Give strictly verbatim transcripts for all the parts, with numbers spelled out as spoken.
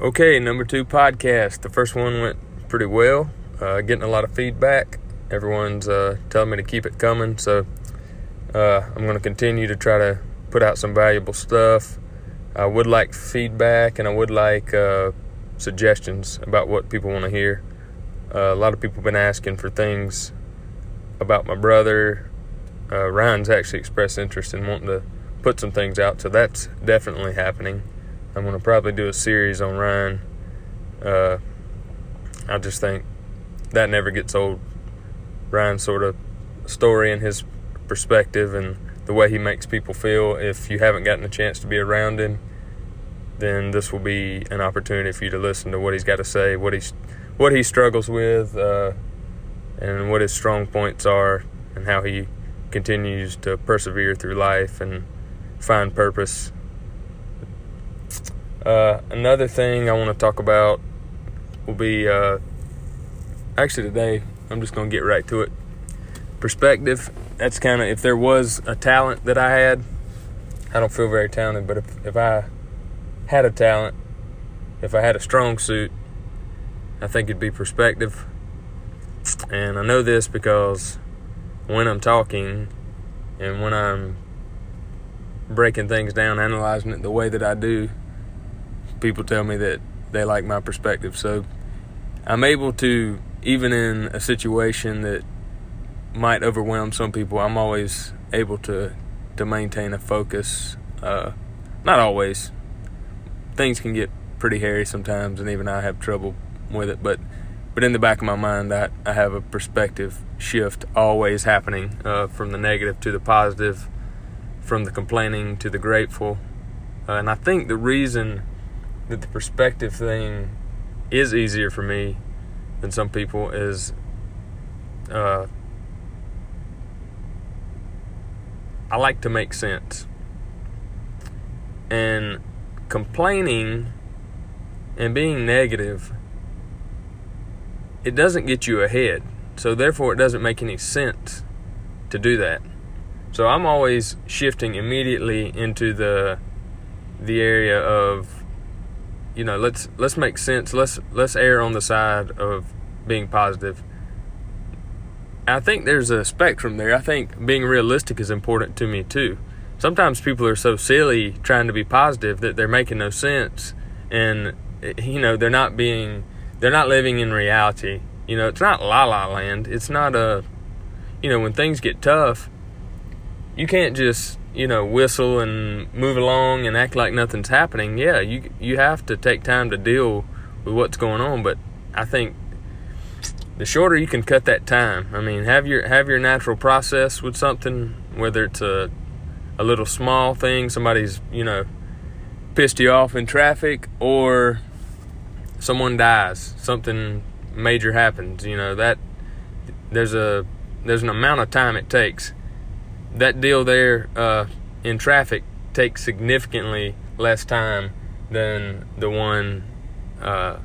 Okay, number two podcast. The first one went pretty well. Uh, getting a lot of feedback. Everyone's uh, telling me to keep it coming, so uh, I'm going to continue to try to put out some valuable stuff. I would like feedback, and I would like uh, suggestions about what people want to hear. Uh, a lot of people have been asking for things about my brother. Uh, Ryan's actually expressed interest in wanting to put some things out, so that's definitely happening. I'm going to probably do a series on Ryan. Uh, I just think that never gets old. Ryan's sort of story and his perspective and the way he makes people feel. If you haven't gotten a chance to be around him, then this will be an opportunity for you to listen to what he's got to say, what he's, what he struggles with, uh, and what his strong points are, and how he continues to persevere through life and find purpose. Uh, another thing I want to talk about will be, uh, actually today, I'm just going to get right to it. Perspective, that's kind of, if there was a talent that I had, I don't feel very talented, but if, if I had a talent, if I had a strong suit, I think it'd be perspective. And I know this because when I'm talking and when I'm breaking things down, analyzing it the way that I do, people tell me that they like my perspective. So I'm able to, even in a situation that might overwhelm some people, I'm always able to, to maintain a focus. Uh, not always. Things can get pretty hairy sometimes, and even I have trouble with it. But but in the back of my mind, I, I have a perspective shift always happening, uh, from the negative to the positive, from the complaining to the grateful. Uh, and I think the reason that the perspective thing is easier for me than some people is, uh, I like to make sense. And complaining and being negative, it doesn't get you ahead. So therefore, it doesn't make any sense to do that. So I'm always shifting immediately into the the area of, you know, let's let's make sense. Let's let's err on the side of being positive. I think there's a spectrum there. I think being realistic is important to me too. Sometimes people are so silly trying to be positive that they're making no sense, and you know they're not being they're not living in reality. You know, it's not la la land. It's not a, you know, when things get tough, you can't just, you know, whistle and move along and act like nothing's happening. Yeah, you you have to take time to deal with what's going on. But I think the shorter you can cut that time, I mean, have your have your natural process with something, whether it's a a little small thing, somebody's, you know, pissed you off in traffic, or someone dies, something major happens. You know, that there's a there's an amount of time it takes. That deal there uh, in traffic takes significantly less time than the one uh,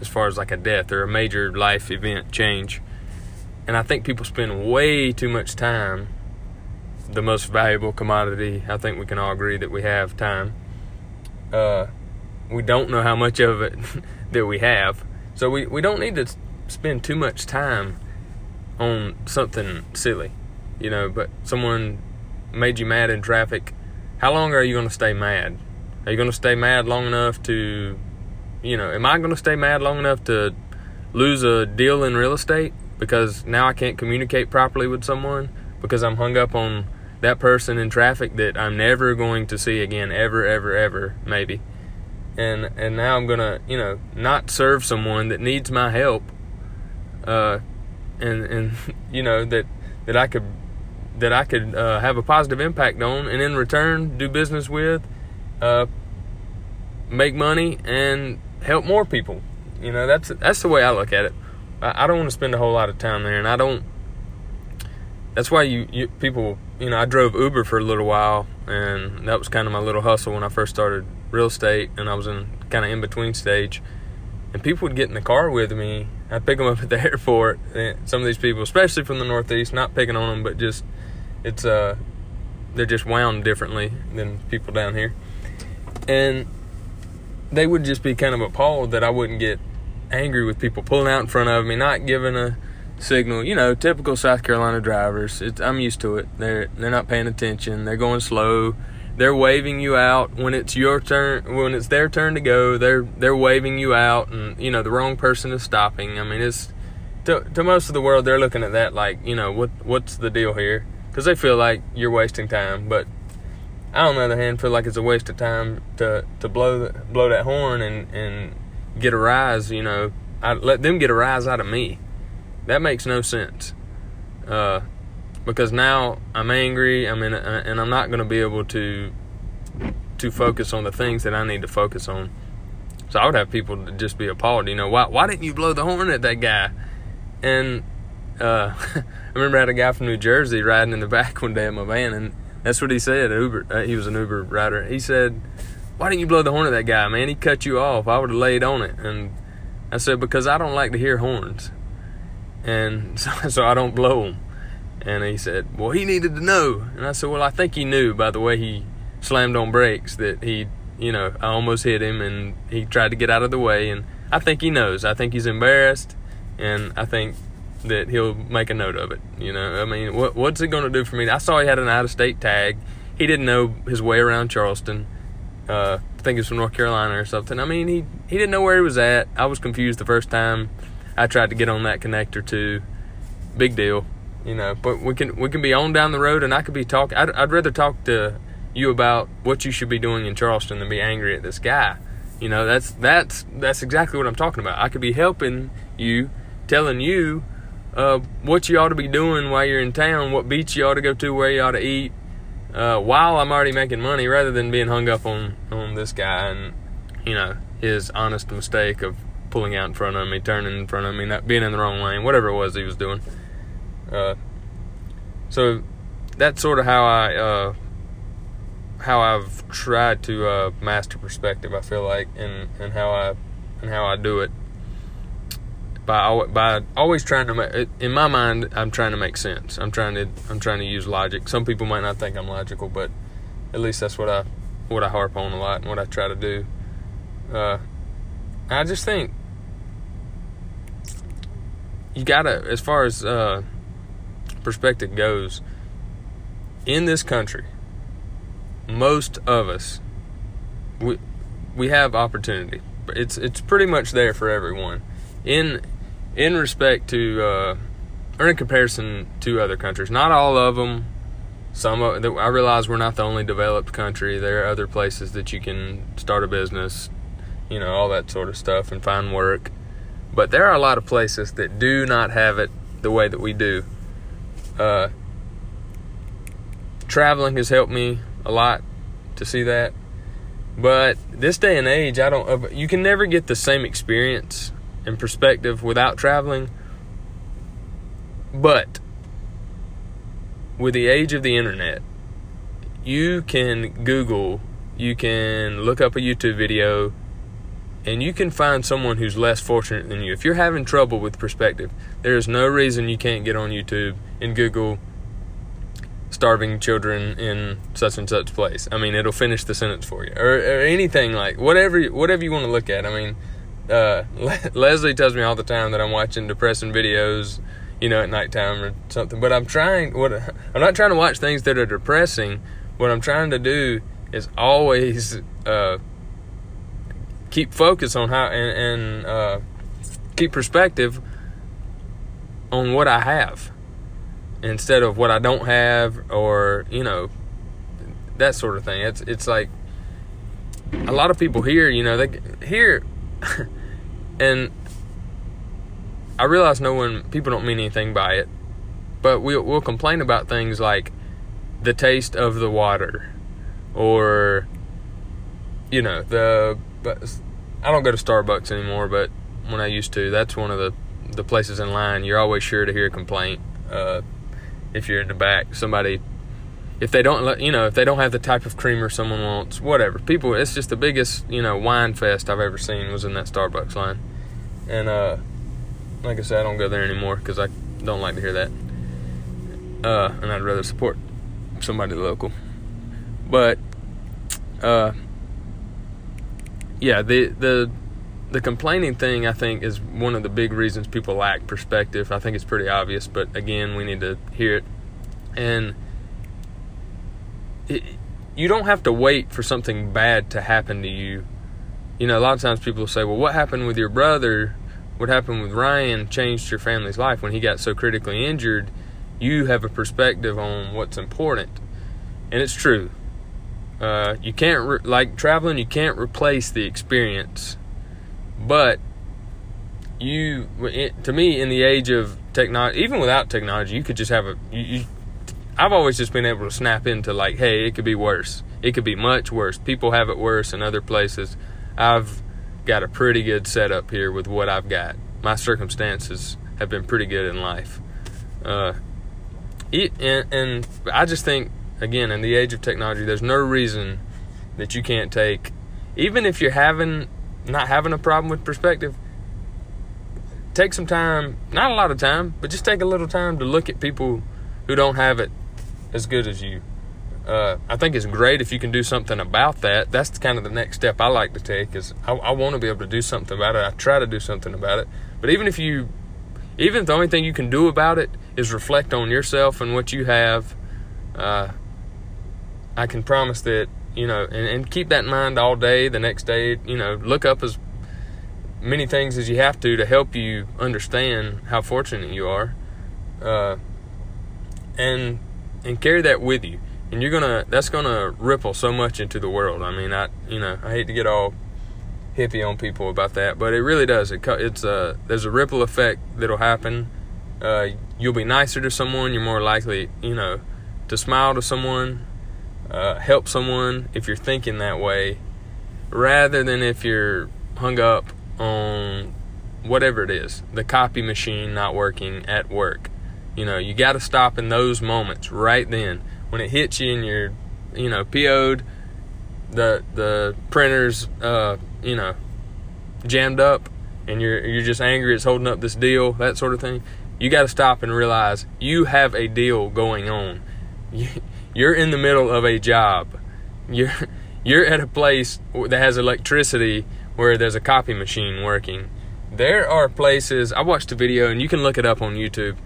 as far as like a death or a major life event change. And I think people spend way too much time, the most valuable commodity I think we can all agree that we have, time. Uh, we don't know how much of it that we have. So we, we don't need to spend too much time on something silly. You know, but someone made you mad in traffic. How long are you going to stay mad? Are you going to stay mad long enough to, you know, am I going to stay mad long enough to lose a deal in real estate because now I can't communicate properly with someone because I'm hung up on that person in traffic that I'm never going to see again, ever, ever, ever, maybe. And and now I'm going to, you know, not serve someone that needs my help, uh, and, and you know, that, that I could that I could uh, have a positive impact on, and in return do business with, uh, make money, and help more people. You know, that's that's the way I look at it. I, I don't want to spend a whole lot of time there, and I don't, that's why you, you people, you know, I drove Uber for a little while, and that was kind of my little hustle when I first started real estate, and I was in kind of in-between stage, and people would get in the car with me. I'd pick them up at the airport, and some of these people, especially from the Northeast, not picking on them, but just, it's uh, they're just wound differently than people down here. And they would just be kind of appalled that I wouldn't get angry with people pulling out in front of me, not giving a signal. You know, typical South Carolina drivers. It's, I'm used to it. They're they're not paying attention. They're going slow. They're waving you out when it's your turn. When it's their turn to go, they're they're waving you out, and you know the wrong person is stopping. I mean, it's to, to most of the world, they're looking at that like, you know, what what's the deal here? Because they feel like you're wasting time, but I, on the other hand, feel like it's a waste of time to, to blow blow that horn and, and get a rise, you know. I let them get a rise out of me. That makes no sense. Uh, because now I'm angry, I'm in a, and I'm not going to be able to to focus on the things that I need to focus on. So I would have people just be appalled, you know, why why didn't you blow the horn at that guy? And uh, I remember I had a guy from New Jersey riding in the back one day in my van, and that's what he said. Uber, uh, he was an Uber rider. He said, "Why didn't you blow the horn at that guy, man? He cut you off. I would have laid on it." And I said, "Because I don't like to hear horns, and so, so I don't blow them." And he said, "Well, he needed to know." And I said, "Well, I think he knew by the way he slammed on brakes that he, you know, I almost hit him, and he tried to get out of the way. And I think he knows. I think he's embarrassed, and I think that he'll make a note of it, you know. I mean, what what's it going to do for me? I saw he had an out-of-state tag. He didn't know his way around Charleston. Uh, I think he was from North Carolina or something. I mean, he, he didn't know where he was at. I was confused the first time I tried to get on that connector too. Big deal, you know. But we can we can be on down the road, and I could be talking. I'd, I'd rather talk to you about what you should be doing in Charleston than be angry at this guy. You know, that's that's that's exactly what I'm talking about. I could be helping you, telling you Uh, what you ought to be doing while you're in town, what beach you ought to go to, where you ought to eat, uh, while I'm already making money, rather than being hung up on, on this guy and, you know, his honest mistake of pulling out in front of me, turning in front of me, not being in the wrong lane, whatever it was he was doing. Uh, so that's sort of how I, uh, how I've tried to uh, master perspective, I feel like, and, and how I, and how I do it. By, by always trying to make, in my mind, I'm trying to make sense. I'm trying to I'm trying to use logic. Some people might not think I'm logical, but at least that's what I what I harp on a lot and what I try to do. Uh, I just think you gotta, as far as uh, perspective goes, in this country, most of us we we have opportunity. It's it's pretty much there for everyone. In in respect to, uh, or in comparison to other countries, not all of them. Some of, I realize we're not the only developed country. There are other places that you can start a business, you know, all that sort of stuff, and find work. But there are a lot of places that do not have it the way that we do. Uh, traveling has helped me a lot to see that. But this day and age, I don't. You can never get the same experience and perspective without traveling, but with the age of the internet, you can Google, you can look up a YouTube video, and you can find someone who's less fortunate than you. If you're having trouble with perspective, there is no reason you can't get on YouTube and Google starving children in such and such place. I mean, it'll finish the sentence for you, or, or anything like whatever whatever you want to look at. I mean, Uh, Le- Leslie tells me all the time that I'm watching depressing videos, you know, at nighttime or something. But I'm trying. What I'm not trying to watch things that are depressing. What I'm trying to do is always uh, keep focus on how and, and uh, keep perspective on what I have instead of what I don't have, or you know, that sort of thing. It's it's like a lot of people here, you know, they here. And I realize no one, people don't mean anything by it, but we'll, we'll complain about things like the taste of the water, or, you know, the, I don't go to Starbucks anymore, but when I used to, that's one of the, the places in line, you're always sure to hear a complaint, uh, if you're in the back, somebody, if they don't, you know, if they don't have the type of creamer someone wants, whatever. People, it's just the biggest, you know, wine fest I've ever seen was in that Starbucks line. And, uh, like I said, I don't go there anymore because I don't like to hear that. Uh, and I'd rather support somebody local. But, uh, yeah, the the the complaining thing, I think, is one of the big reasons people lack perspective. I think it's pretty obvious, but again, we need to hear it. And it, you don't have to wait for something bad to happen to you. You know, a lot of times people say, well, what happened with your brother, what happened with Ryan changed your family's life when he got so critically injured. You have a perspective on what's important. And it's true. Uh, you can't, re- like traveling, you can't replace the experience. But you, it, to me, in the age of technology, even without technology, you could just have a, you, you, I've always just been able to snap into like, hey, it could be worse. It could be much worse. People have it worse in other places. I've got a pretty good setup here with what I've got. My circumstances have been pretty good in life. Uh, it, and, and I just think, again, in the age of technology, there's no reason that you can't take, even if you're having... not having a problem with perspective, take some time, not a lot of time, but just take a little time to look at people who don't have it as good as you. Uh, I think it's great if you can do something about that. That's kind of the next step I like to take is I, I want to be able to do something about it. I try to do something about it. But even if you, even if the only thing you can do about it is reflect on yourself and what you have, uh, I can promise that, you know, and, and keep that in mind all day, the next day, you know, look up as many things as you have to to help you understand how fortunate you are, uh, and and carry that with you. And you're going to, that's going to ripple so much into the world. I mean, I, you know, I hate to get all hippie on people about that, but it really does. It, it's a, there's a ripple effect that'll happen. Uh, you'll be nicer to someone. You're more likely, you know, to smile to someone. Uh, help someone if you're thinking that way, rather than if you're hung up on whatever it is, the copy machine not working at work. You know, you got to stop in those moments right then. When it hits you and you're, you know, P O'd, the the printer's, uh, you know, jammed up, and you're you're just angry it's holding up this deal, that sort of thing. You got to stop and realize you have a deal going on. You, You're in the middle of a job. You're you're at a place that has electricity where there's a copy machine working. There are places, I watched a video, and you can look it up on YouTube.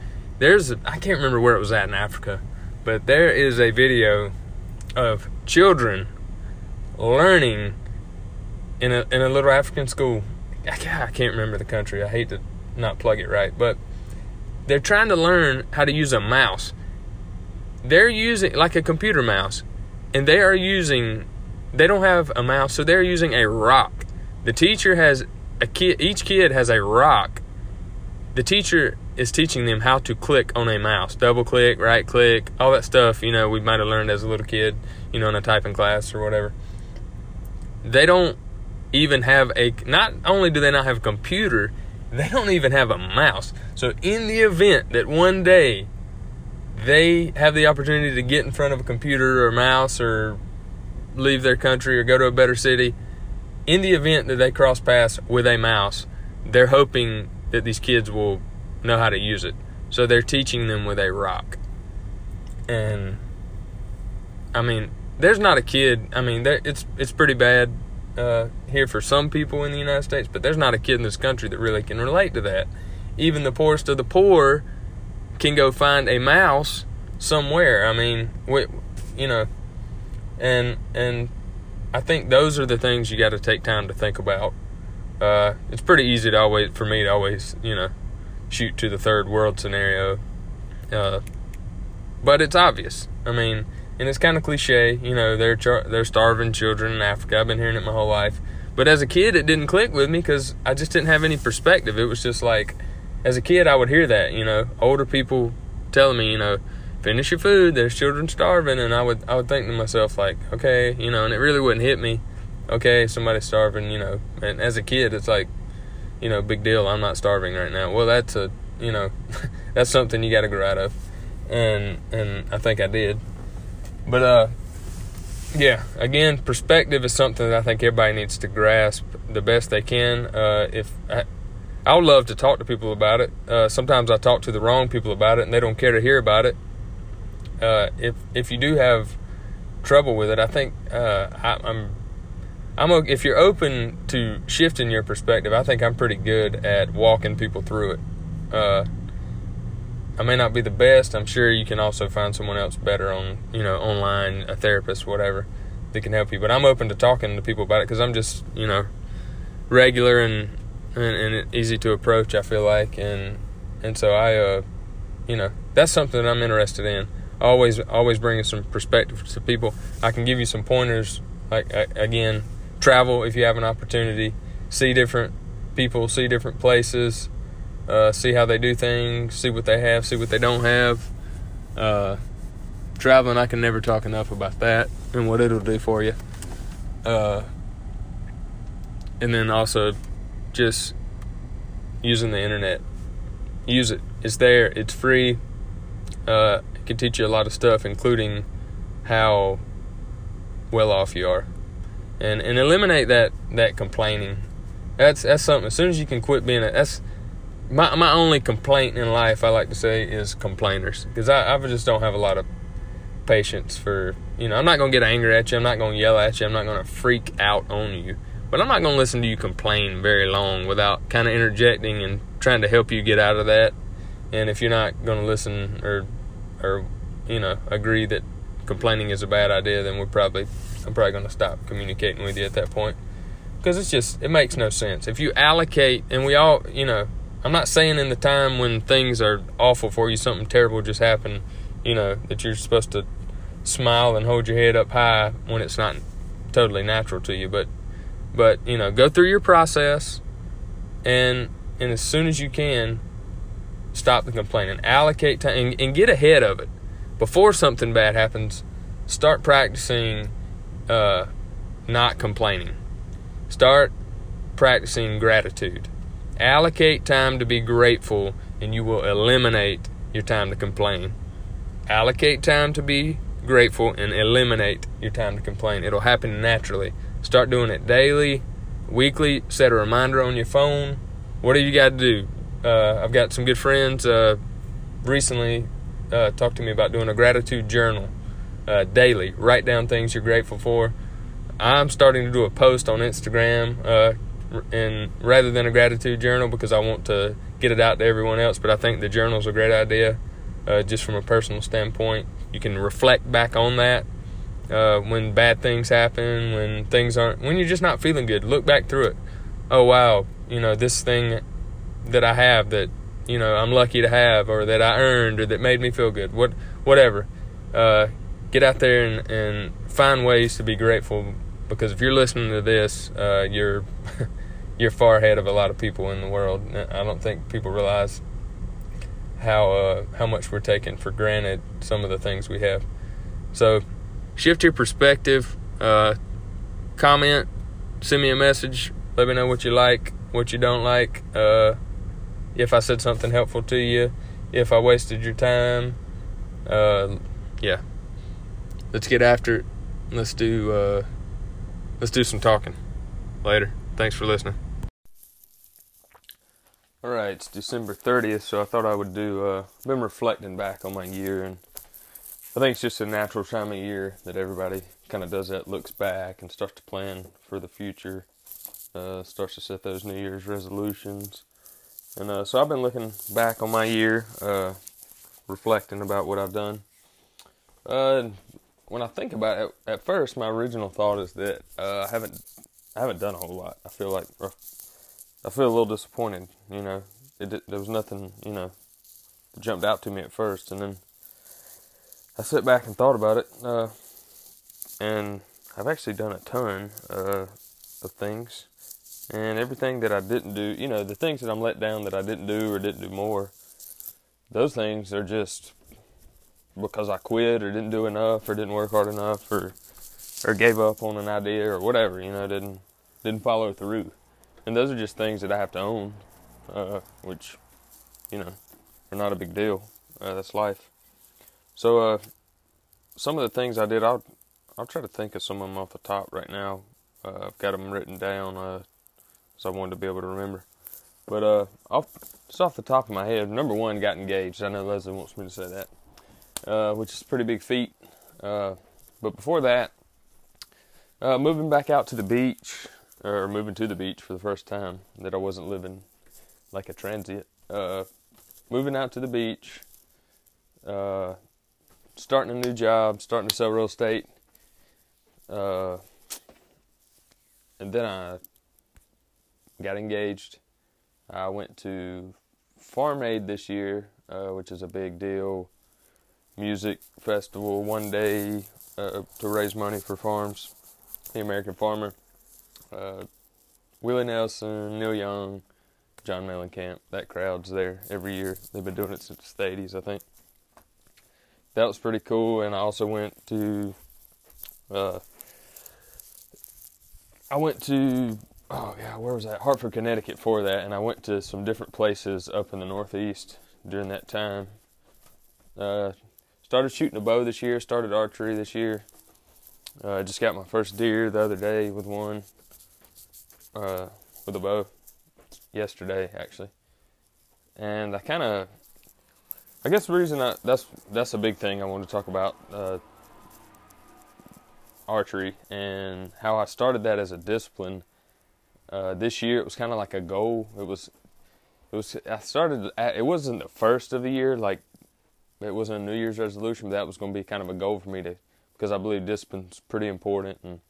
There's, a, I can't remember where it was at in Africa, but there is a video of children learning in a, in a little African school. I can't, I can't remember the country. I hate to not plug it right, but they're trying to learn how to use a mouse. They're using, like a computer mouse, and they are using, they don't have a mouse, so they're using a rock. The teacher has, a kid, each kid has a rock. The teacher is teaching them how to click on a mouse, double click, right click, all that stuff, you know, we might have learned as a little kid, you know, in a typing class or whatever. They don't even have a, not only do they not have a computer, they don't even have a mouse. So in the event that one day they have the opportunity to get in front of a computer or mouse or leave their country or go to a better city, in the event that they cross paths with a mouse, they're hoping that these kids will know how to use it. So they're teaching them with a rock. And, I mean, there's not a kid, I mean, there, it's it's pretty bad uh, here for some people in the United States, but there's not a kid in this country that really can relate to that. Even the poorest of the poor can go find a mouse somewhere. I mean, we, you know, and and I think those are the things you got to take time to think about. Uh, it's pretty easy to always, for me to always, you know, shoot to the third world scenario, uh, but it's obvious. I mean, and it's kind of cliche, you know. They're char- they're starving children in Africa. I've been hearing it my whole life, but as a kid, it didn't click with me because I just didn't have any perspective. It was just like, as a kid, I would hear that, you know, older people telling me, you know, finish your food, there's children starving, and I would I would think to myself, like, okay, you know, and it really wouldn't hit me, okay, somebody's starving, you know, and as a kid, it's like, you know, big deal, I'm not starving right now. Well, that's a, you know, that's something you got to grow out of, and and I think I did, but, uh, yeah, again, perspective is something that I think everybody needs to grasp the best they can. uh, if I I would love to talk to people about it. Uh, sometimes I talk to the wrong people about it, and they don't care to hear about it. Uh, if if you do have trouble with it, I think uh, I, I'm I'm a, if you're open to shifting your perspective, I think I'm pretty good at walking people through it. Uh, I may not be the best. I'm sure you can also find someone else better on, you know, online, a therapist, whatever, that can help you. But I'm open to talking to people about it because I'm just, you know, regular and, and and easy to approach, I feel like. And and so I, uh, you know, that's something that I'm interested in. Always, always bringing some perspective to people. I can give you some pointers, like, I, again, travel if you have an opportunity, see different people, see different places, uh, see how they do things, see what they have, see what they don't have. Uh, traveling, I can never talk enough about that and what it'll do for you. Uh, and then also just using the internet. Use it. It's there. It's free. Uh, it can teach you a lot of stuff, including how well off you are. And and eliminate that, that complaining. That's that's something. As soon as you can quit being a... That's, my my only complaint in life, I like to say, is complainers. Because I, I just don't have a lot of patience for... You know, I'm not going to get angry at you. I'm not going to yell at you. I'm not going to freak out on you. But I'm not going to listen to you complain very long without kind of interjecting and trying to help you get out of that. And if you're not going to listen or, or you know, agree that complaining is a bad idea, then we're probably... I'm probably going to stop communicating with you at that point, because it's just, it makes no sense. If you allocate, and we all, you know, I'm not saying in the time when things are awful for you, something terrible just happened, you know, that you're supposed to smile and hold your head up high when it's not totally natural to you, but, but, you know, go through your process, and, and as soon as you can, stop the complaining, allocate time, and, and get ahead of it. Before something bad happens, start practicing Uh, not complaining. Start practicing gratitude. Allocate time to be grateful, and you will eliminate your time to complain. Allocate time to be grateful and eliminate your time to complain. It'll happen naturally. Start doing it daily, weekly. Set a reminder on your phone. What do you got to do? Uh, I've got some good friends uh, recently uh, talked to me about doing a gratitude journal. Uh, daily, write down things you're grateful for. I'm starting to do a post on Instagram, uh, and rather than a gratitude journal, because I want to get it out to everyone else. But I think the journal's a great idea, uh, just from a personal standpoint. You can reflect back on that uh, when bad things happen, when things aren't, when you're just not feeling good. Look back through it. Oh wow, you know, this thing that I have that, you know, I'm lucky to have, or that I earned, or that made me feel good. What, whatever. Uh, Get out there and, and find ways to be grateful, because if you're listening to this, uh, you're you're far ahead of a lot of people in the world. I don't think people realize how uh, how much we're taking for granted some of the things we have. So shift your perspective. Uh, comment, send me a message. Let me know what you like, what you don't like. Uh, if I said something helpful to you, if I wasted your time, uh, yeah. Let's get after it. Let's do, uh, let's do some talking. Later. Thanks for listening. All right, it's December thirtieth, so I thought I would do, uh, I've been reflecting back on my year, and I think it's just a natural time of year that everybody kind of does that, looks back and starts to plan for the future, uh, starts to set those New Year's resolutions. And, uh, so I've been looking back on my year, uh, reflecting about what I've done. Uh, When I think about it, at first, my original thought is that uh, I haven't, I haven't done a whole lot. I feel like, I feel a little disappointed. You know, it, there was nothing, you know, that jumped out to me at first, and then I sat back and thought about it, uh, and I've actually done a ton uh, of things, and everything that I didn't do, you know, the things that I'm let down that I didn't do or didn't do more, those things are just because I quit or didn't do enough or didn't work hard enough or or gave up on an idea or whatever, you know, didn't didn't follow through. And those are just things that I have to own, uh, which, you know, are not a big deal. Uh, that's life. So uh, some of the things I did, I'll, I'll try to think of some of them off the top right now. Uh, I've got them written down uh, so I wanted to be able to remember. But uh, off, just off the top of my head, number one, got engaged. I know Leslie wants me to say that. Uh, which is a pretty big feat. Uh, but before that, Uh, moving back out to the beach, or moving to the beach for the first time, that I wasn't living like a transient. Uh, moving out to the beach, uh, starting a new job, starting to sell real estate. Uh, and then I got engaged. I went to Farm Aid this year, uh, which is a big deal. Music festival, one day uh, to raise money for farms. The American Farmer, uh, Willie Nelson, Neil Young, John Mellencamp, that crowd's there every year. They've been doing it since the eighties, I think. That was pretty cool, and I also went to, uh, I went to, oh yeah, where was that? Hartford, Connecticut for that, and I went to some different places up in the Northeast during that time. Uh, started shooting a bow this year, started archery this year. I uh, just got my first deer the other day with one, uh, with a bow, yesterday actually. And I kind of, I guess the reason I, that's that's a big thing I wanted to talk about, uh, archery, and how I started that as a discipline. Uh, this year it was kind of like a goal. It was, it was I started, it wasn't the first of the year, like it wasn't a New Year's resolution, but that was going to be kind of a goal for me to, because I believe discipline's pretty important, and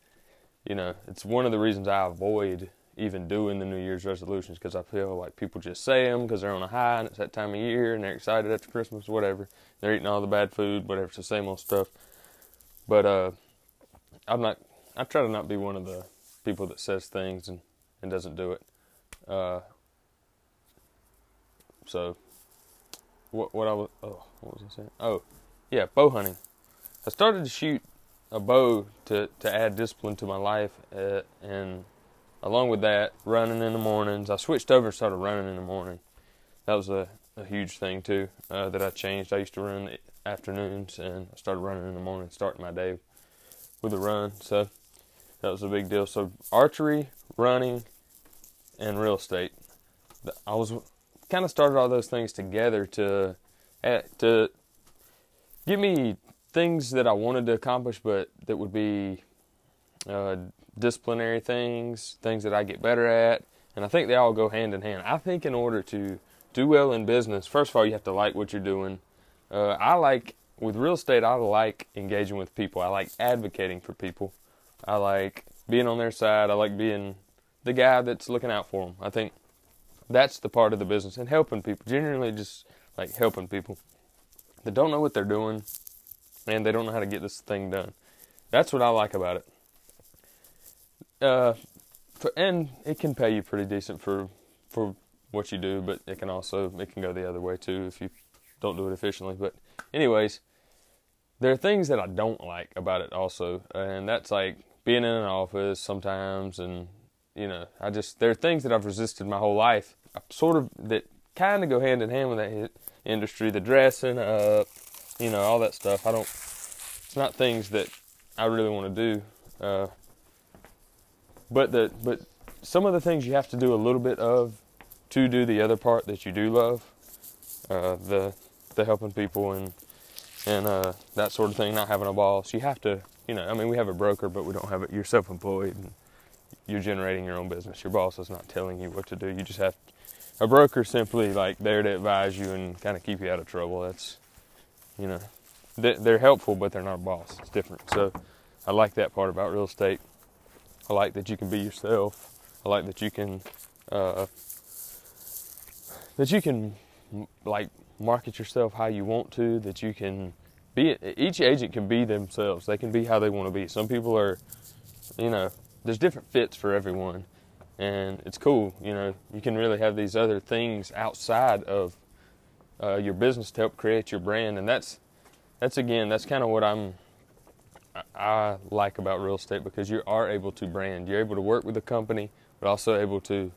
you know, it's one of the reasons I avoid even doing the New Year's resolutions, because I feel like people just say them because they're on a high and it's that time of year and they're excited after Christmas, whatever. They're eating all the bad food, whatever. It's the same old stuff. But uh, I'm not. I try to not be one of the people that says things and, and doesn't do it. Uh, so what? What I was? Oh, what was I saying? Oh, yeah, bow hunting. I started to shoot a bow to, to add discipline to my life, uh, and along with that, running in the mornings. I switched over and started running in the morning. That was a, a huge thing, too, uh, that I changed. I used to run in the afternoons, and I started running in the morning, starting my day with a run. So that was a big deal. So archery, running, and real estate. I was kind of started all those things together to to give me things that I wanted to accomplish, but that would be uh, disciplinary things, things that I get better at, and I think they all go hand in hand. I think in order to do well in business, first of all, you have to like what you're doing. Uh, I like, with real estate, I like engaging with people. I like advocating for people. I like being on their side. I like being the guy that's looking out for them. I think that's the part of the business, and helping people, generally just like helping people that don't know what they're doing, and they don't know how to get this thing done. That's what I like about it. Uh, for, and it can pay you pretty decent for for what you do, but it can also, it can go the other way too if you don't do it efficiently. But anyways, there are things that I don't like about it also, and that's like being in an office sometimes, and you know, I just, there are things that I've resisted my whole life, sort of, that kind of go hand in hand with that industry, the dressing up, you know, all that stuff. I don't, it's not things that I really want to do. Uh, but the, but some of the things you have to do a little bit of to do the other part that you do love, uh, the, the helping people and, and uh, that sort of thing, not having a boss. You have to, you know, I mean, we have a broker, but we don't have it. You're self-employed and you're generating your own business. Your boss is not telling you what to do. You just have, a broker simply like there to advise you and kind of keep you out of trouble. That's, you know, they're helpful, but they're not a boss. It's different. So I like that part about real estate. I like that you can be yourself. I like that you can, uh, that you can like market yourself how you want to, that you can be, each agent can be themselves. They can be how they want to be. Some people are, you know, there's different fits for everyone, and it's cool. You know, you can really have these other things outside of Uh, your business to help create your brand, and that's that's again that's kind of what I'm I, I like about real estate, because you are able to brand. You're able to work with a company, but also able to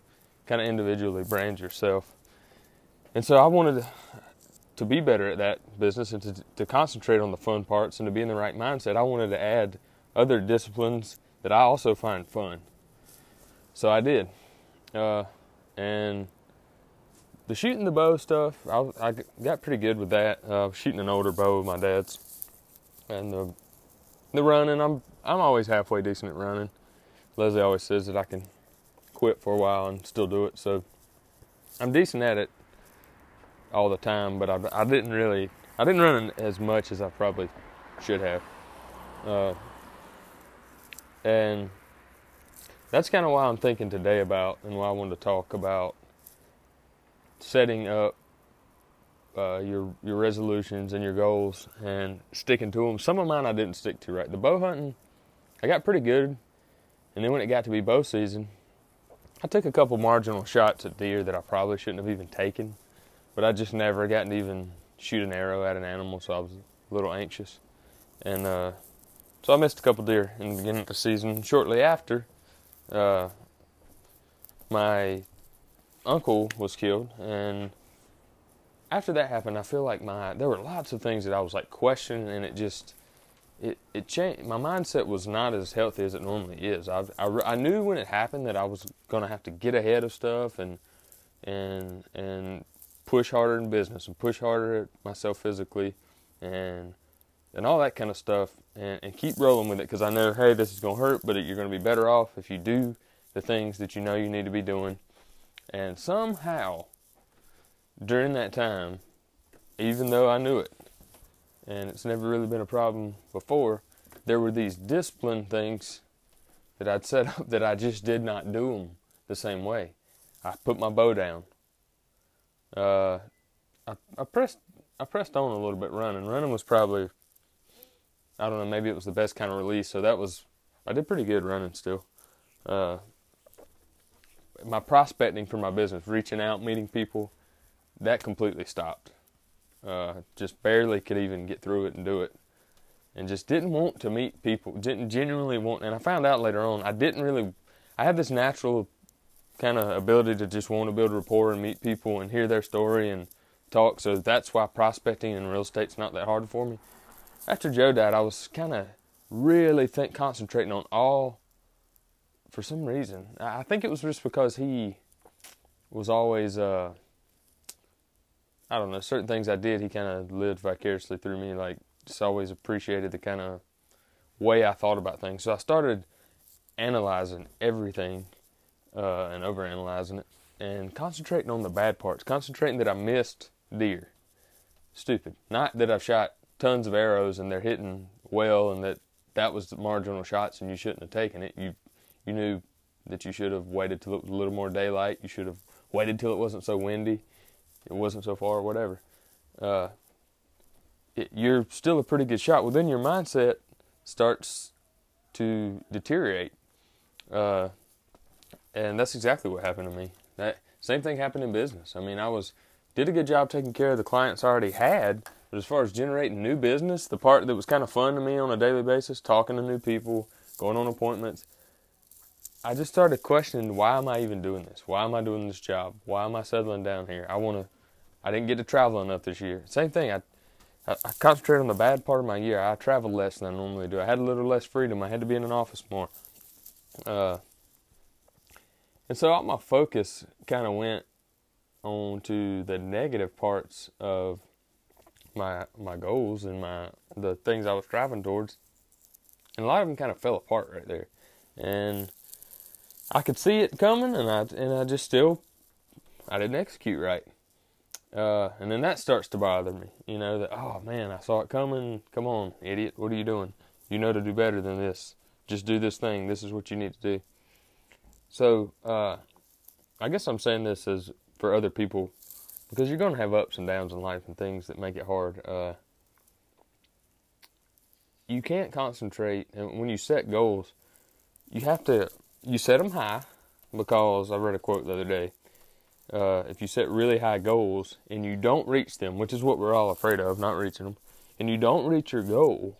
kind of individually brand yourself. And so I wanted to, to be better at that business, and to, to concentrate on the fun parts, and to be in the right mindset. I wanted to add other disciplines that I also find fun. So I did, uh, and. The shooting the bow stuff, I, I got pretty good with that. Uh, shooting an older bow with my dad's, and the the running. I'm I'm always halfway decent at running. Leslie always says that I can quit for a while and still do it, so I'm decent at it all the time, but I, I didn't really, I didn't run as much as I probably should have. Uh, and that's kind of why I'm thinking today about, and why I wanted to talk about setting up uh, your your resolutions and your goals and sticking to them. Some of mine I didn't stick to, right? The bow hunting, I got pretty good, and then when it got to be bow season, I took a couple marginal shots at deer that I probably shouldn't have even taken, but I just never gotten to even shoot an arrow at an animal, so I was a little anxious. And uh, so I missed a couple deer in the beginning of the season. Shortly after, uh, my uncle was killed, and after that happened, I feel like my there were lots of things that I was like questioning, and it just it it changed. My mindset was not as healthy as it normally is. I I, I knew when it happened that I was gonna have to get ahead of stuff and and and push harder in business and push harder at myself physically, and and all that kind of stuff, and, and keep rolling with it, because I know, hey, this is going to hurt, but you're going to be better off if you do the things that you know you need to be doing. And somehow, during that time, even though I knew it, and it's never really been a problem before, there were these discipline things that I'd set up that I just did not do them the same way. I put my bow down. Uh, I, I pressed I pressed on a little bit running. Running was probably... I don't know, maybe it was the best kind of release, so that was, I did pretty good running still. Uh, my prospecting for my business, reaching out, meeting people, that completely stopped. Uh, just barely could even get through it and do it. And just didn't want to meet people, didn't genuinely want, and I found out later on, I didn't really, I had this natural kind of ability to just want to build rapport and meet people and hear their story and talk, so that's why prospecting in real estate's not that hard for me. After Joe died, I was kind of really think, concentrating on all, for some reason. I think it was just because he was always, uh, I don't know, certain things I did, he kind of lived vicariously through me, like just always appreciated the kind of way I thought about things. So I started analyzing everything uh, and overanalyzing it and concentrating on the bad parts, concentrating that I missed deer. Stupid. Not that I've shot tons of arrows and they're hitting well, and that that was the marginal shots and you shouldn't have taken it. You you knew that you should have waited till it was a little more daylight. You should have waited till it wasn't so windy, it wasn't so far, whatever. Uh, it, you're still a pretty good shot. Well, then your mindset starts to deteriorate, uh, and that's exactly what happened to me. That same thing happened in business. I mean, I was did a good job taking care of the clients I already had. But as far as generating new business, the part that was kind of fun to me on a daily basis, talking to new people, going on appointments, I just started questioning, why am I even doing this? Why am I doing this job? Why am I settling down here? I want to, I didn't get to travel enough this year. Same thing, I, I, I concentrated on the bad part of my year. I traveled less than I normally do. I had a little less freedom. I had to be in an office more. Uh, and so all my focus kind of went on to the negative parts of my my goals and my the things I was striving towards, and a lot of them kind of fell apart right there, and I could see it coming, and I and I just still I didn't execute right, uh, and then that starts to bother me, you know, that, oh man, I saw it coming, come on idiot, what are you doing? You know to do better than this, just do this thing, this is what you need to do. So uh, I guess I'm saying this as for other people, because you're going to have ups and downs in life and things that make it hard. Uh, you can't concentrate. And when you set goals, you have to, you set them high, because I read a quote the other day. Uh, if you set really high goals and you don't reach them, which is what we're all afraid of, not reaching them, and you don't reach your goal,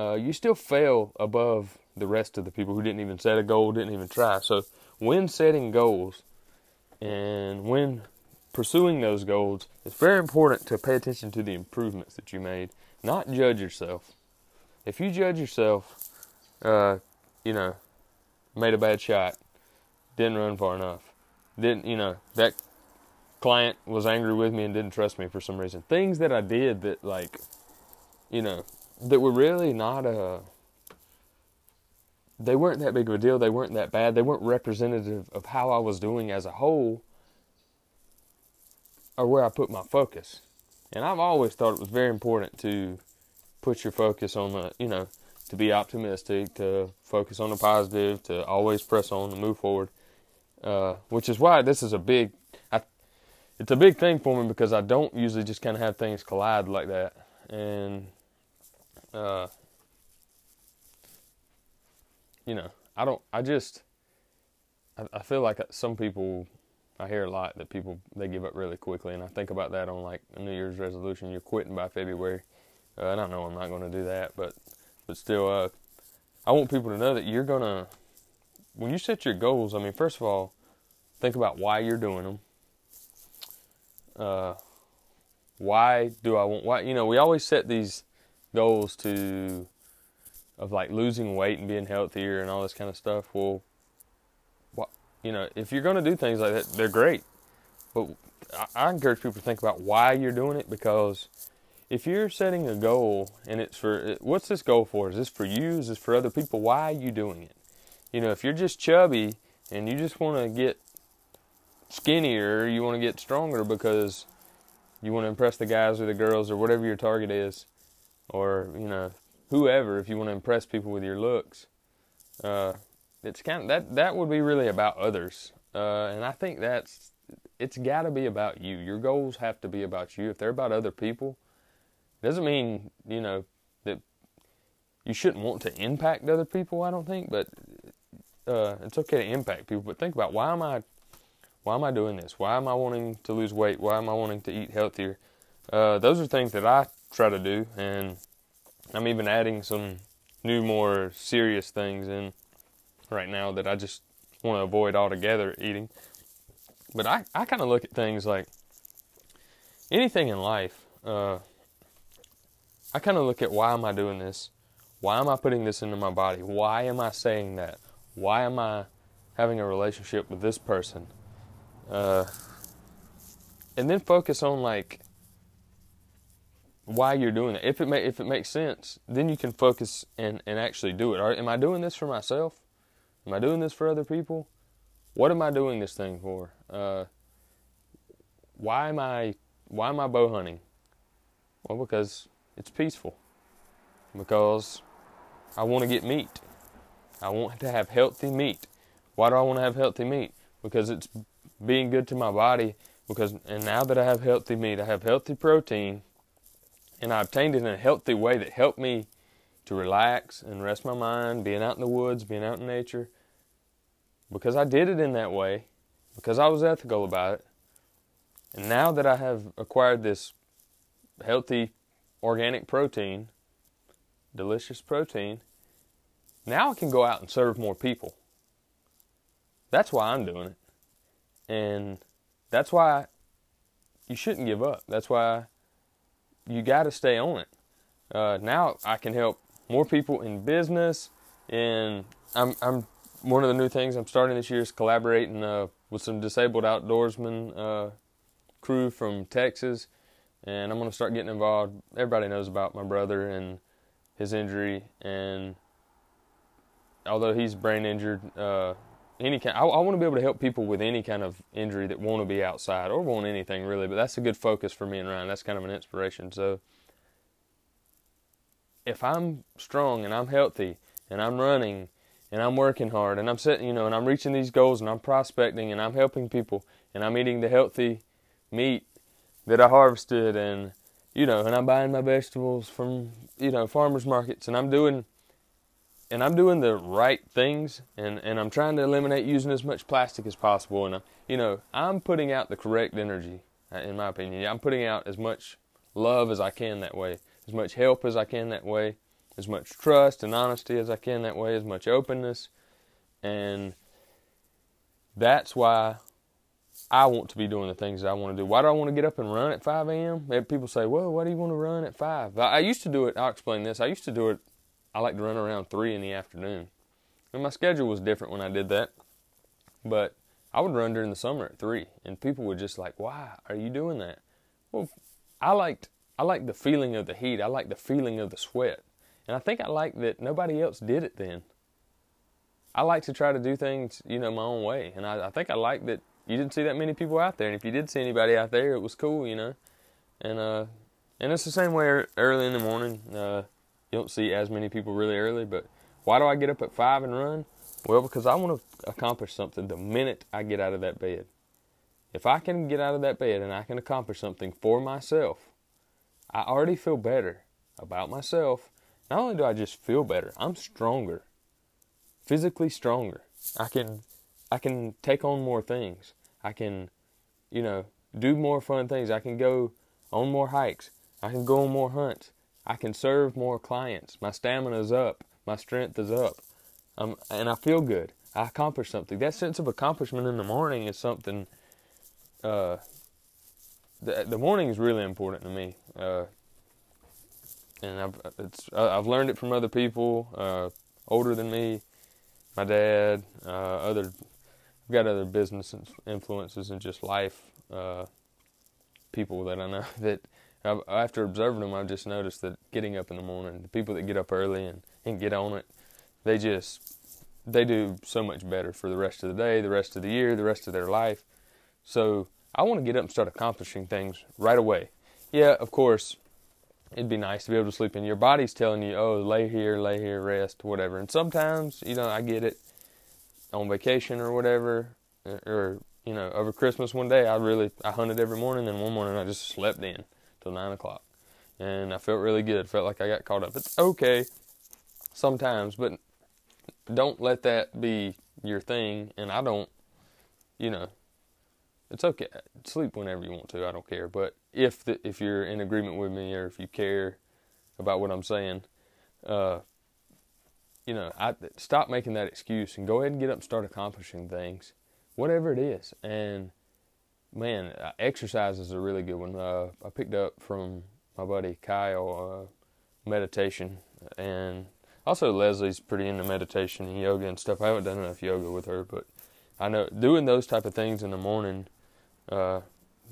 uh, you still fail above the rest of the people who didn't even set a goal, didn't even try. So when setting goals and when pursuing those goals, it's very important to pay attention to the improvements that you made, not judge yourself. If you judge yourself, uh, you know, made a bad shot, didn't run far enough, didn't, you know, that client was angry with me and didn't trust me for some reason. Things that I did that, like, you know, that were really not, uh, they weren't that big of a deal. They weren't that bad. They weren't representative of how I was doing as a whole or where I put my focus. And I've always thought it was very important to put your focus on the, you know, to be optimistic, to focus on the positive, to always press on and move forward, uh, which is why this is a big, I, it's a big thing for me, because I don't usually just kind of have things collide like that. And, uh, you know, I don't, I just, I, I feel like some people, I hear a lot that people, they give up really quickly. And I think about that on like a New Year's resolution, you're quitting by February. Uh, and I know I'm not going to do that, but, but still, uh, I want people to know that you're going to, when you set your goals, I mean, first of all, think about why you're doing them. Uh, why do I want, why, you know, we always set these goals to, of like losing weight and being healthier and all this kind of stuff. Well, what, you know, if you're going to do things like that, they're great. But I, I encourage people to think about why you're doing it, because if you're setting a goal and it's for, what's this goal for? Is this for you? Is this for other people? Why are you doing it? You know, if you're just chubby and you just want to get skinnier, you want to get stronger because you want to impress the guys or the girls or whatever your target is, or, you know, whoever, if you want to impress people with your looks, uh, it's kind of, that, that would be really about others. Uh, and I think that's, it's gotta be about you. Your goals have to be about you. If they're about other people, doesn't mean, you know, that you shouldn't want to impact other people, I don't think, but, uh, it's okay to impact people, but think about why am I, why am I doing this? Why am I wanting to lose weight? Why am I wanting to eat healthier? Uh, those are things that I try to do, and I'm even adding some new, more serious things in right now that I just want to avoid altogether eating. But I, I kind of look at things like anything in life. Uh, I kind of look at, why am I doing this? Why am I putting this into my body? Why am I saying that? Why am I having a relationship with this person? Uh, and then focus on like, why you're doing it. If it may, if it makes sense, then you can focus and, and actually do it. All right, am I doing this for myself? Am I doing this for other people? What am I doing this thing for? Uh, why am I why am I bow hunting? Well, because it's peaceful. Because I want to get meat. I want to have healthy meat. Why do I want to have healthy meat? Because it's being good to my body. Because and now that I have healthy meat, I have healthy protein. And I obtained it in a healthy way that helped me to relax and rest my mind, being out in the woods, being out in nature. Because I did it in that way, because I was ethical about it. And now that I have acquired this healthy organic protein, delicious protein, now I can go out and serve more people. That's why I'm doing it. And that's why you shouldn't give up. That's why you got to stay on it. Uh, now I can help more people in business, and I'm, I'm one of the new things I'm starting this year is collaborating uh, with some disabled outdoorsmen uh, crew from Texas, and I'm going to start getting involved. Everybody knows about my brother and his injury, and although he's brain injured, uh, any kind, I, I want to be able to help people with any kind of injury that want to be outside or want anything really, but that's a good focus for me and Ryan. That's kind of an inspiration. So if I'm strong and I'm healthy and I'm running and I'm working hard and I'm setting, you know, and I'm reaching these goals and I'm prospecting and I'm helping people and I'm eating the healthy meat that I harvested and, you know, and I'm buying my vegetables from, you know, farmers markets and I'm doing And I'm doing the right things, and, and I'm trying to eliminate using as much plastic as possible. And, I'm, you know, I'm putting out the correct energy, in my opinion. I'm putting out as much love as I can that way, as much help as I can that way, as much trust and honesty as I can that way, as much openness. And that's why I want to be doing the things that I want to do. Why do I want to get up and run at five a.m.? People say, well, why do you want to run at five? I, I used to do it. I'll explain this. I used to do it. I like to run around three in the afternoon. And my schedule was different when I did that. But I would run during the summer at three. And people were just like, why are you doing that? Well, I liked I liked the feeling of the heat. I liked the feeling of the sweat. And I think I liked that nobody else did it then. I like to try to do things, you know, my own way. And I, I think I like that you didn't see that many people out there. And if you did see anybody out there, it was cool, you know. And uh, and it's the same way early in the morning. Uh, you don't see as many people really early. But why do I get up at five and run? Well, because I want to accomplish something the minute I get out of that bed. If I can get out of that bed and I can accomplish something for myself, I already feel better about myself. Not only do I just feel better, I'm stronger. Physically stronger. I can I can take on more things. I can, you know, do more fun things. I can go on more hikes. I can go on more hunts. I can serve more clients. My stamina is up. My strength is up. Um, and I feel good. I accomplished something. That sense of accomplishment in the morning is something... Uh, the, the morning is really important to me. Uh, and I've, it's, I've learned it from other people, uh, older than me, my dad, uh, other, I've got other business influences and just life, uh, people that I know that I've, after observing them, I've just noticed that getting up in the morning, the people that get up early and, and get on it, they just, they do so much better for the rest of the day, the rest of the year, the rest of their life. So I want to get up and start accomplishing things right away. Yeah, of course, it'd be nice to be able to sleep in. Your body's telling you, oh, lay here, lay here, rest, whatever. And sometimes, you know, I get it on vacation or whatever, or, you know, over Christmas one day, I really, I hunted every morning, and one morning I just slept in till nine o'clock. And I felt really good, felt like I got caught up. It's okay sometimes, but don't let that be your thing, and I don't, you know, it's okay. Sleep whenever you want to. I don't care. But if the, if you're in agreement with me or if you care about what I'm saying, uh, you know, I, stop making that excuse and go ahead and get up and start accomplishing things, whatever it is. And, man, exercise is a really good one. Uh, I picked up from my buddy Kyle uh, meditation. And also Leslie's pretty into meditation and yoga and stuff. I haven't done enough yoga with her, but I know doing those type of things in the morning, Uh,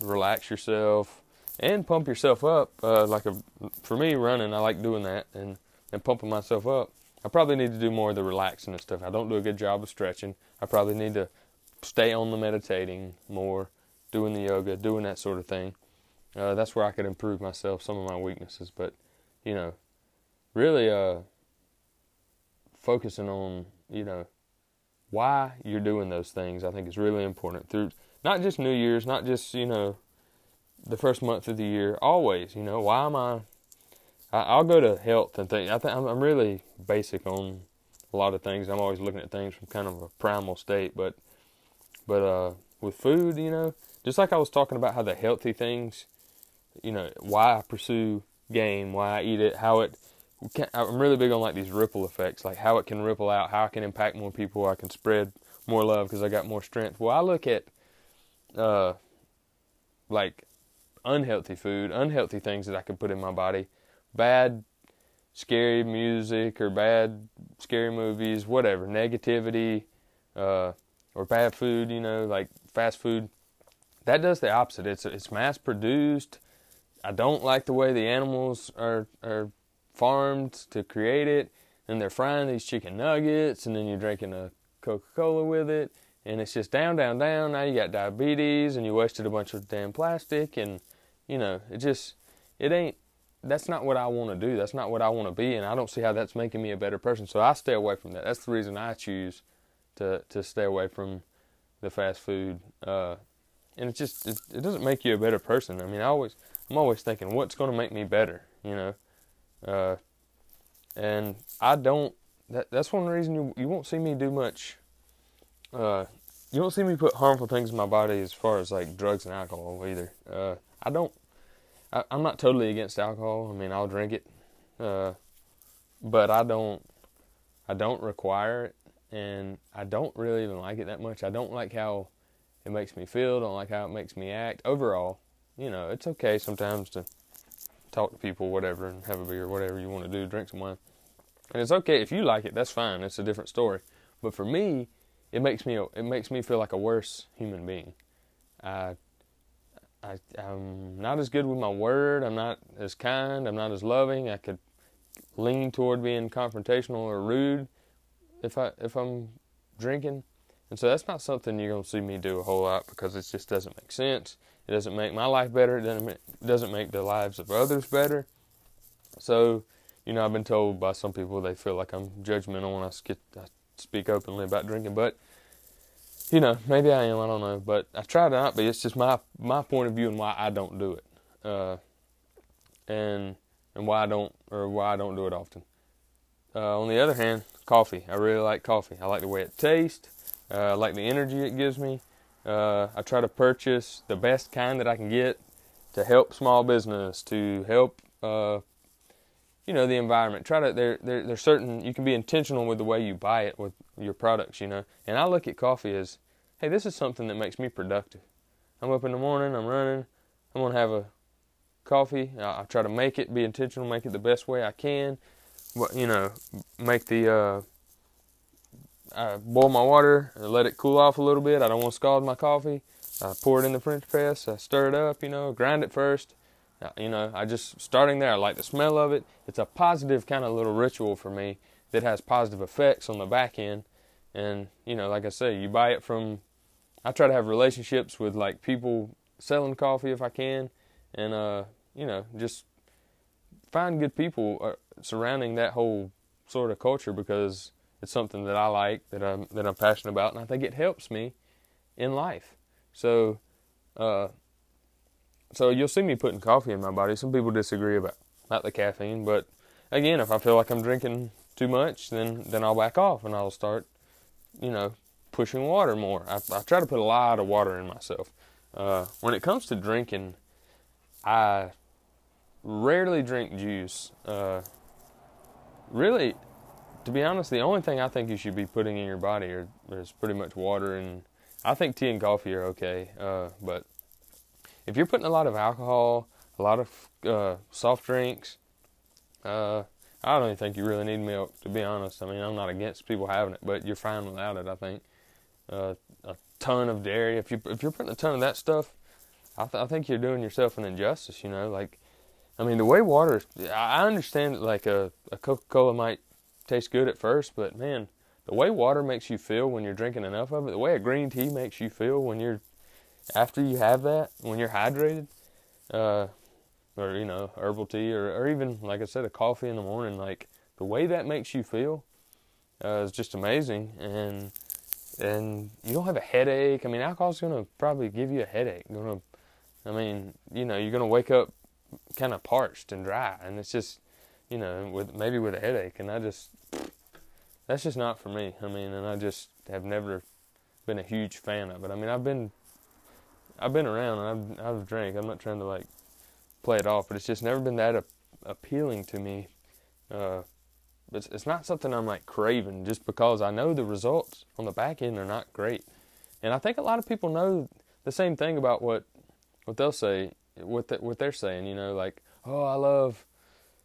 relax yourself and pump yourself up. Uh, like a, for me, running, I like doing that and, and pumping myself up. I probably need to do more of the relaxing and stuff. I don't do a good job of stretching. I probably need to stay on the meditating more, doing the yoga, doing that sort of thing. Uh, that's where I could improve myself, some of my weaknesses. But, you know, really uh, focusing on, you know, why you're doing those things, I think is really important through... Not just New Year's, not just, you know, the first month of the year. Always, you know, why am I, I I'll go to health and things. I think I'm, I'm really basic on a lot of things. I'm always looking at things from kind of a primal state. But but uh, with food, you know, just like I was talking about how the healthy things, you know, why I pursue game, why I eat it, how it, I'm really big on like these ripple effects, like how it can ripple out, how I can impact more people, I can spread more love because I got more strength. Well, I look at, Uh, like unhealthy food, unhealthy things that I could put in my body, bad, scary music or bad, scary movies, whatever, negativity, uh, or bad food, you know, like fast food. That does the opposite. It's it's mass produced. I don't like the way the animals are are farmed to create it, and they're frying these chicken nuggets, and then you're drinking a Coca-Cola with it. And it's just down, down, down. Now you got diabetes and you wasted a bunch of damn plastic. And, you know, it just, it ain't, that's not what I want to do. That's not what I want to be. And I don't see how that's making me a better person. So I stay away from that. That's the reason I choose to to stay away from the fast food. Uh, and it just, it, it doesn't make you a better person. I mean, I always, I'm always thinking, what's going to make me better, you know? Uh, and I don't, that, that's one reason you, you won't see me do much, uh, you don't see me put harmful things in my body as far as, like, drugs and alcohol either. Uh, I don't... I, I'm not totally against alcohol. I mean, I'll drink it. Uh, but I don't... I don't require it. And I don't really even like it that much. I don't like how it makes me feel. Don't like how it makes me act. Overall, you know, it's okay sometimes to talk to people, whatever, and have a beer, whatever you want to do, drink some wine. And it's okay. If you like it, that's fine. It's a different story. But for me... It makes me it makes me feel like a worse human being. I, I, I'm not as good with my word. I'm not as kind. I'm not as loving. I could lean toward being confrontational or rude if I if I'm drinking. And so that's not something you're going to see me do a whole lot, because it just doesn't make sense. It doesn't make my life better. It doesn't, it doesn't make the lives of others better. So, you know, I've been told by some people they feel like I'm judgmental when I, skip, I speak openly about drinking. But, you know, maybe I am. I don't know. But I try to not be. It's just my, my point of view and why I don't do it. Uh, and and why I don't or why I don't do it often. Uh, on the other hand, coffee. I really like coffee. I like the way it tastes. Uh, I like the energy it gives me. Uh, I try to purchase the best kind that I can get to help small business, to help, uh, you know, the environment. Try to there there there's certain you can be intentional with the way you buy it with your products, you know. And I look at coffee as, hey, this is something that makes me productive. I'm up in the morning. I'm running. I'm gonna have a coffee. I, I try to make it, be intentional, make it the best way I can. What you know, make the. Uh, I boil my water and let it cool off a little bit. I don't want to scald my coffee. I pour it in the French press. I stir it up, you know, grind it first. You know, I just, starting there, I like the smell of it. It's a positive kind of little ritual for me that has positive effects on the back end. And, you know, like I say, you buy it from, I try to have relationships with, like, people selling coffee if I can. And, uh, you know, just find good people surrounding that whole sort of culture, because it's something that I like, that I'm, that I'm passionate about, and I think it helps me in life. So uh, so you'll see me putting coffee in my body. Some people disagree about not the caffeine, but again, if I feel like I'm drinking too much, then, then I'll back off and I'll start, you know, pushing water more. I, I try to put a lot of water in myself. Uh, when it comes to drinking, I rarely drink juice. Uh, really... To be honest, the only thing I think you should be putting in your body are, is pretty much water, and I think tea and coffee are okay. Uh, but if you're putting a lot of alcohol, a lot of uh, soft drinks, uh, I don't even think you really need milk, to be honest. I mean, I'm not against people having it, but you're fine without it, I think. Uh, a ton of dairy. If, you, if you're putting a ton of that stuff, I, th I think you're doing yourself an injustice, you know. Like, I mean, the way water, I understand that, like, a, a Coca-Cola might tastes good at first, but man, the way water makes you feel when you're drinking enough of it, the way a green tea makes you feel when you're, after you have that, when you're hydrated, uh, or, you know, herbal tea, or, or even, like I said, a coffee in the morning, like, the way that makes you feel uh, is just amazing, and and you don't have a headache. I mean, alcohol's going to probably give you a headache. Gonna, I mean, you know, you're going to wake up kind of parched and dry, and it's just, you know, with maybe with a headache, and I just, that's just not for me. I mean, and I just have never been a huge fan of it. I mean, I've been, I've been around, and I've, I've drank. I'm not trying to, like, play it off, but it's just never been that a appealing to me. Uh, it's, it's not something I'm, like, craving, just because I know the results on the back end are not great. And I think a lot of people know the same thing about what, what they'll say, what, the, what they're saying, you know, like, oh, I love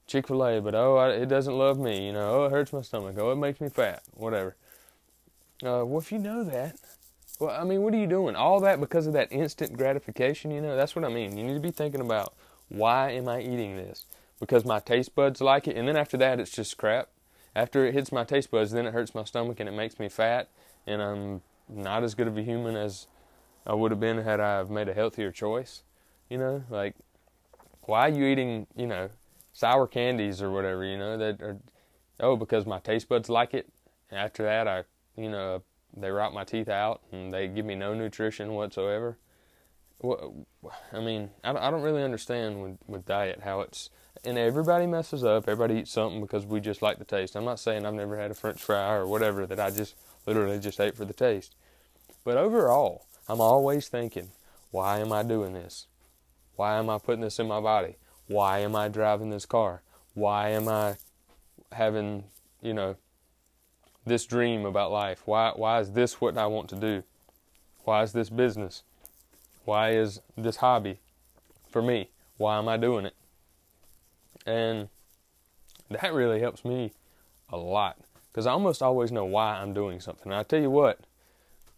Chick-fil-A, but oh, I, it doesn't love me, you know, oh, it hurts my stomach, oh, it makes me fat, whatever. Uh, well, if you know that, well, I mean, what are you doing? All that because of that instant gratification, you know, that's what I mean. You need to be thinking about, why am I eating this? Because my taste buds like it, and then after that, it's just crap. After it hits my taste buds, then it hurts my stomach, and it makes me fat, and I'm not as good of a human as I would have been had I made a healthier choice, you know? Like, why are you eating, you know, sour candies or whatever, you know, that are, oh, because my taste buds like it. And after that, I, you know, they rot my teeth out and they give me no nutrition whatsoever. Well, I mean, I don't really understand with, with diet how it's, and everybody messes up. Everybody eats something because we just like the taste. I'm not saying I've never had a French fry or whatever that I just literally just ate for the taste. But overall, I'm always thinking, why am I doing this? Why am I putting this in my body? Why am I driving this car? Why am I having, you know, this dream about life? Why why is this what I want to do? Why is this business? Why is this hobby for me? Why am I doing it? And that really helps me a lot, because I almost always know why I'm doing something. And I tell you what,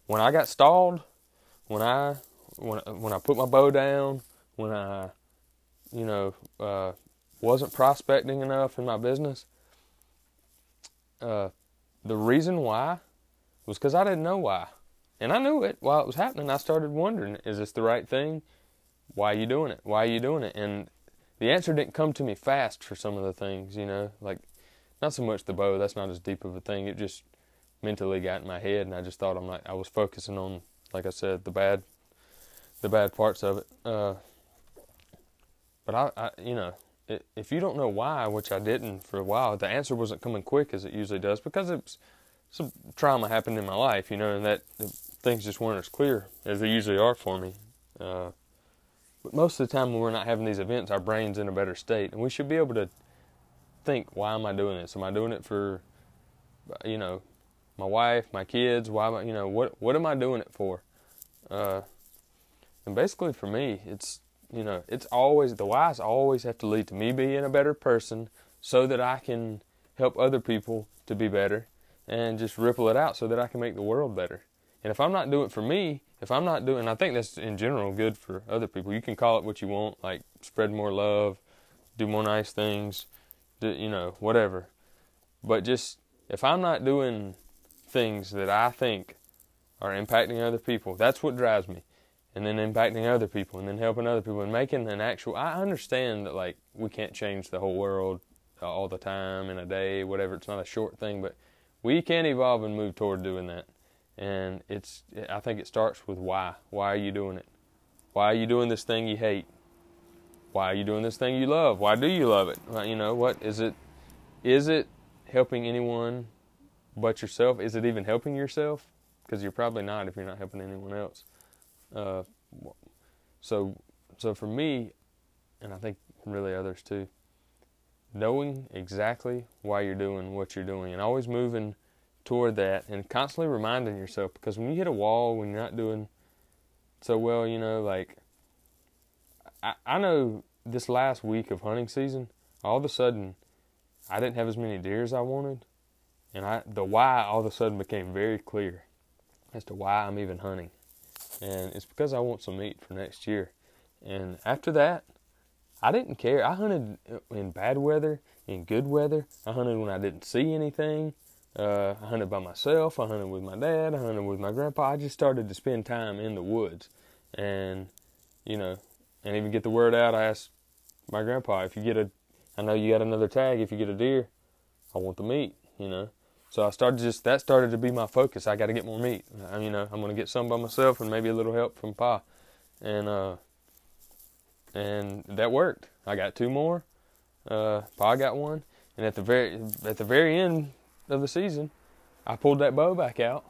when I got stalled, when I when when I put my bow down, when I you know, uh, wasn't prospecting enough in my business. Uh, the reason why was because I didn't know why. And I knew it while it was happening. I started wondering, is this the right thing? Why are you doing it? Why are you doing it? And the answer didn't come to me fast for some of the things, you know. Like, not so much the bow. That's not as deep of a thing. It just mentally got in my head, and I just thought I'm like, I was focusing on, like I said, the bad, the bad parts of it. Uh, but, I, I, you know, it, if you don't know why, which I didn't for a while, the answer wasn't coming quick as it usually does, because it's some trauma happened in my life, you know, and that things just weren't as clear as they usually are for me. Uh, but most of the time when we're not having these events, our brain's in a better state, and we should be able to think, why am I doing this? Am I doing it for, you know, my wife, my kids? Why am I, you know, what what am I doing it for? Uh, and basically for me, it's, you know, it's always, the why's always have to lead to me being a better person so that I can help other people to be better, and just ripple it out so that I can make the world better. And if I'm not doing it for me, if I'm not doing, I think that's in general good for other people. You can call it what you want, like spread more love, do more nice things, do, you know, whatever. But just, if I'm not doing things that I think are impacting other people, that's what drives me. And then impacting other people, and then helping other people, and making an actual, I understand that, like, we can't change the whole world all the time in a day, whatever. It's not a short thing, but we can evolve and move toward doing that. And it's, I think it starts with why. Why are you doing it? Why are you doing this thing you hate? Why are you doing this thing you love? Why do you love it? Well, you know, what is it? Is it helping anyone but yourself? Is it even helping yourself? Because you're probably not if you're not helping anyone else. Uh, so, so for me, and I think really others too, knowing exactly why you're doing what you're doing and always moving toward that and constantly reminding yourself, because when you hit a wall, when you're not doing so well, you know, like, I, I know this last week of hunting season, all of a sudden, I didn't have as many deer as I wanted, and I the why all of a sudden became very clear as to why I'm even hunting, and it's because I want some meat for next year. And after that, I didn't care. I hunted in bad weather, in good weather. I hunted when I didn't see anything. Uh, I hunted by myself. I hunted with my dad. I hunted with my grandpa. I just started to spend time in the woods, and, you know, and even get the word out. I asked my grandpa, if you get a, I know you got another tag. If you get a deer, I want the meat, you know. So I started just, that started to be my focus. I got to get more meat. I, you know, I'm going to get some by myself and maybe a little help from Pa. And, uh, and that worked. I got two more. Uh, Pa got one. And at the very, at the very end of the season, I pulled that bow back out,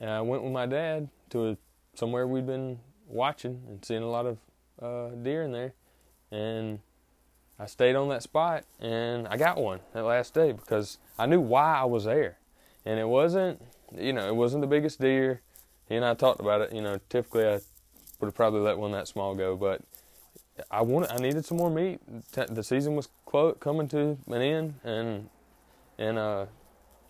and I went with my dad to a, somewhere we'd been watching and seeing a lot of uh, deer in there. And I stayed on that spot, and I got one that last day because I knew why I was there. And it wasn't, you know, it wasn't the biggest deer. He and I talked about it. You know, typically I would have probably let one that small go, but I wanted, I needed some more meat. The season was close, coming to an end, and and uh,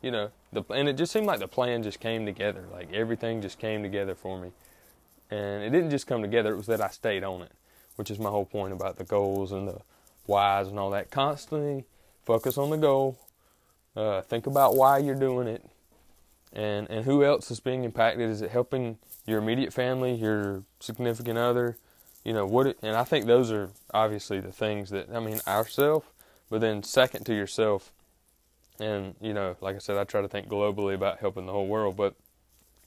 you know, the and it just seemed like the plan just came together. Like everything just came together for me, and it didn't just come together. It was that I stayed on it, which is my whole point about the goals and the whys and all that. Constantly focus on the goal. Uh, think about why you're doing it, and and who else is being impacted. Is it helping your immediate family, your significant other? You know, what it, and I think those are obviously the things that, I mean, ourself, but then second to yourself. And, you know, like I said, I try to think globally about helping the whole world, but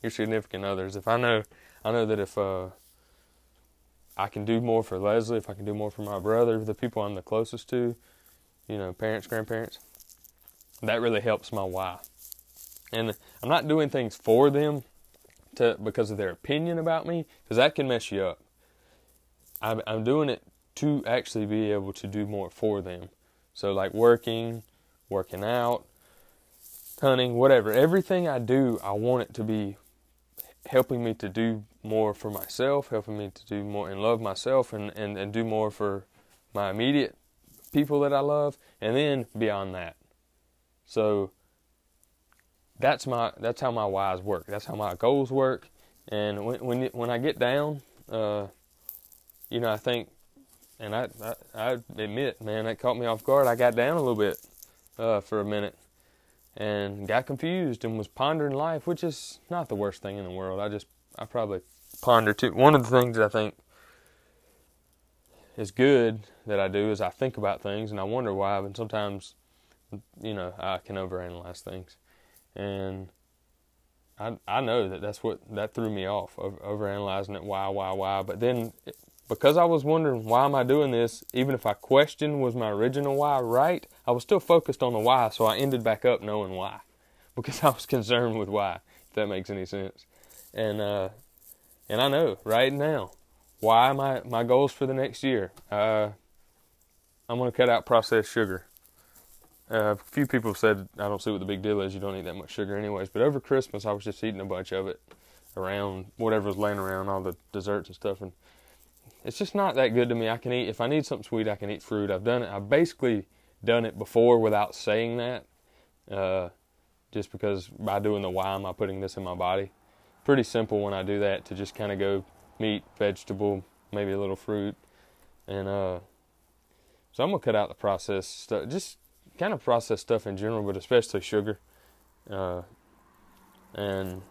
your significant others. If I know, I know that if uh, I can do more for Leslie, if I can do more for my brother, the people I'm the closest to, you know, parents, grandparents, that really helps my why. And I'm not doing things for them to because of their opinion about me, because that can mess you up. I'm doing it to actually be able to do more for them. So like working, working out, hunting, whatever. Everything I do, I want it to be helping me to do more for myself, helping me to do more and love myself, and, and, and do more for my immediate people that I love, and then beyond that. So that's my that's how my whys work. That's how my goals work. And when when, when I get down, uh, you know, I think, and I, I, I admit, man, that caught me off guard. I got down a little bit uh, for a minute, and got confused and was pondering life, which is not the worst thing in the world. I just, I probably ponder too. One of the things I think is good that I do is I think about things and I wonder why, and sometimes, you know, I can overanalyze things. And I I know that that's what, that threw me off, overanalyzing it, why, why, why. But then, it, because I was wondering, why am I doing this? Even if I questioned, was my original why right? I was still focused on the why, so I ended back up knowing why, because I was concerned with why, if that makes any sense. And uh, and I know right now, why my, my goals for the next year. Uh, I'm going to cut out processed sugar. Uh, a few people have said, I don't see what the big deal is, you don't eat that much sugar anyways. But over Christmas, I was just eating a bunch of it around, whatever was laying around, all the desserts and stuff, and it's just not that good to me. I can eat, if I need something sweet, I can eat fruit. I've done it. I've basically done it before without saying that, uh, just because by doing the why am I putting this in my body. Pretty simple when I do that, to just kind of go meat, vegetable, maybe a little fruit. And uh, so I'm going to cut out the processed stuff, just kind of processed stuff in general, but especially sugar. Uh, and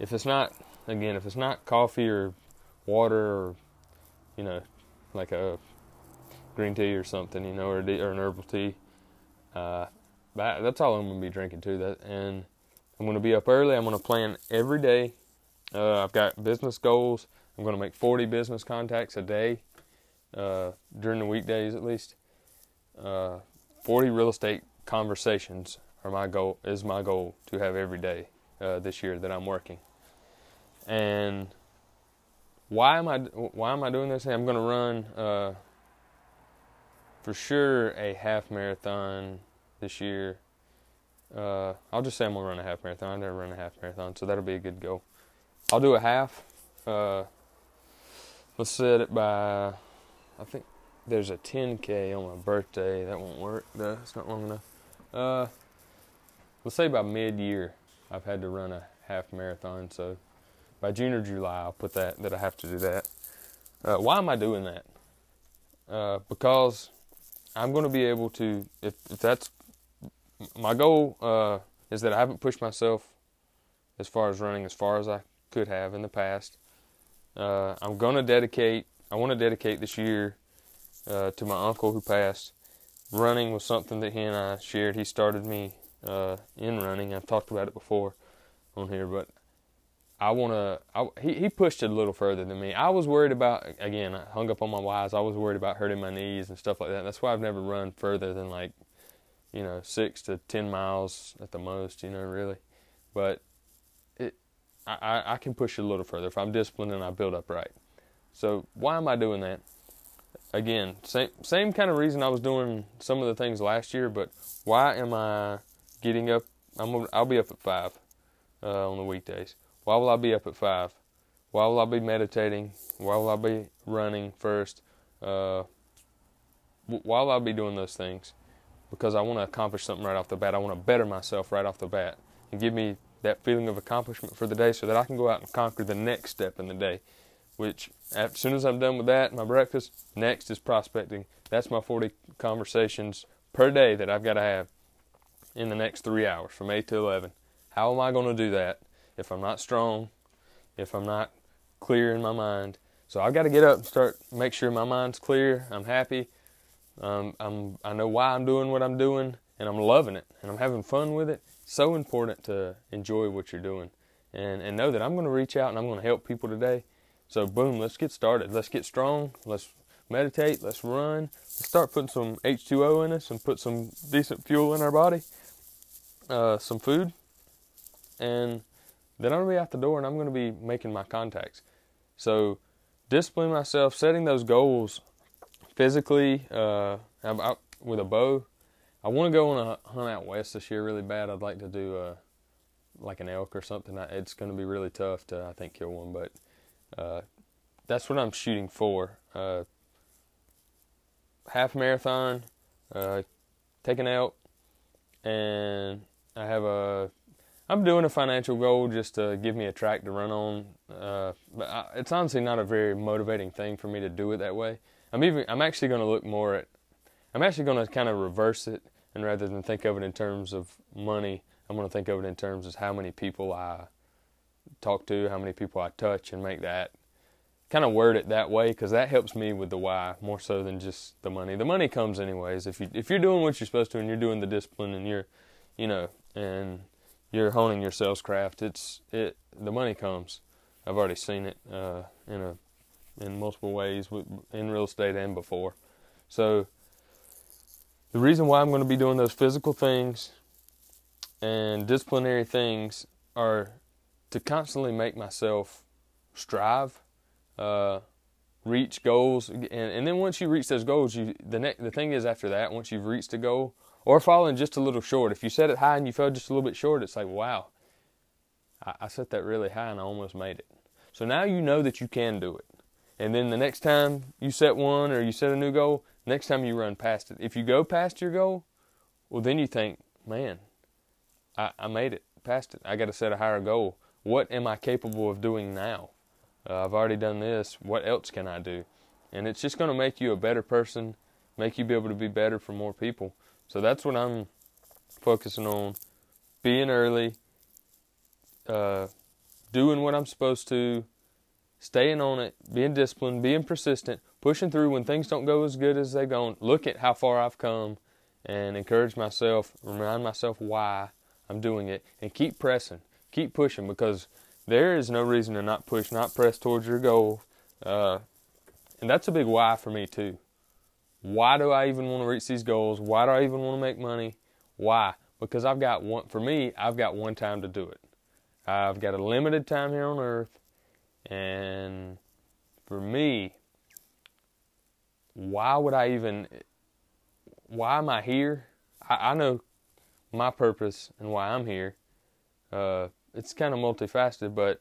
if it's not, again, if it's not coffee or water or, you know, like a green tea or something, you know, or, de- or an herbal tea. Uh, that, that's all I'm going to be drinking too. That, and I'm going to be up early. I'm going to plan every day. Uh, I've got business goals. I'm going to make forty business contacts a day, uh, during the weekdays at least. Uh, forty real estate conversations are my goal, is my goal to have every day uh, this year that I'm working. And Why am I why am I doing this? I'm going to run uh, for sure a half marathon this year. Uh, I'll just say I'm going to run a half marathon. I've never run a half marathon, so that'll be a good goal. I'll do a half. Uh, let's set it by, I think there's a ten K on my birthday. That won't work. That's not long enough. Uh, let's say by mid-year I've had to run a half marathon, so by June or July, I'll put that, that I have to do that. Uh, why am I doing that? Uh, because I'm going to be able to, if, if that's, my goal uh, is that I haven't pushed myself as far as running as far as I could have in the past. Uh, I'm going to dedicate, I want to dedicate this year uh, to my uncle who passed. Running was something that he and I shared. He started me uh, in running. I've talked about it before on here, but I want to, he, he pushed it a little further than me. I was worried about, again, I hung up on my whys. I was worried about hurting my knees and stuff like that. That's why I've never run further than like, you know, six to ten miles at the most, you know, really. But it, I, I can push it a little further if I'm disciplined and I build up right. So why am I doing that? Again, same, same kind of reason I was doing some of the things last year, but why am I getting up? I'm, I'll be up at five uh, on the weekdays. Why will I be up at five? Why will I be meditating? Why will I be running first? Uh, why will I be doing those things? Because I want to accomplish something right off the bat. I want to better myself right off the bat and give me that feeling of accomplishment for the day so that I can go out and conquer the next step in the day, which as soon as I'm done with that, my breakfast, next is prospecting. That's my forty conversations per day that I've got to have in the next three hours from eight to eleven. How am I going to do that if I'm not strong, if I'm not clear in my mind? So I've got to get up and start, make sure my mind's clear, I'm happy, um, I'm, I know why I'm doing what I'm doing, and I'm loving it, and I'm having fun with it. So important to enjoy what you're doing, and, and know that I'm going to reach out and I'm going to help people today. So boom, let's get started. Let's get strong, let's meditate, let's run, let's start putting some H two O in us and put some decent fuel in our body, uh, some food, and then I'm going to be out the door and I'm going to be making my contacts. So disciplining myself, setting those goals physically uh, out with a bow. I want to go on a hunt out west this year really bad. I'd like to do uh, like an elk or something. I, it's going to be really tough to, I think, kill one, but uh, that's what I'm shooting for. Uh, half marathon, uh, taking out, and I have a... I'm doing a financial goal just to give me a track to run on, uh, but I, it's honestly not a very motivating thing for me to do it that way. I'm even, I'm actually going to look more at, I'm actually going to kind of reverse it And rather than think of it in terms of money, I'm going to think of it in terms of how many people I talk to, how many people I touch, and make that, kind of word it that way, because that helps me with the why more so than just the money. The money comes anyways. If, you, if you're doing what you're supposed to and you're doing the discipline and you're, you know, and you're honing your sales craft, it's, it, the money comes. I've already seen it uh, in a, in multiple ways in real estate and before. So the reason why I'm going to be doing those physical things and disciplinary things are to constantly make myself strive, uh, reach goals. And, and then once you reach those goals, you, the next, the thing is after that, once you've reached a goal or fallen just a little short, if you set it high and you fell just a little bit short, it's like, wow, I, I set that really high and I almost made it. So now you know that you can do it. And then the next time you set one or you set a new goal, next time you run past it. If you go past your goal, well, then you think, man, I, I made it past it. I got to set a higher goal. What am I capable of doing now? Uh, I've already done this. What else can I do? And it's just going to make you a better person, make you be able to be better for more people. So that's what I'm focusing on, being early, uh, doing what I'm supposed to, staying on it, being disciplined, being persistent, pushing through when things don't go as good as they've gone. Look at how far I've come and encourage myself, remind myself why I'm doing it, and keep pressing, keep pushing, because there is no reason to not push, not press towards your goal. Uh, and that's a big why for me too. Why do I even want to reach these goals? Why do I even want to make money? Why? Because I've got one, for me, I've got one time to do it. I've got a limited time here on earth. And for me, why would I even, why am I here? I, I know my purpose and why I'm here. Uh, it's kind of multifaceted, but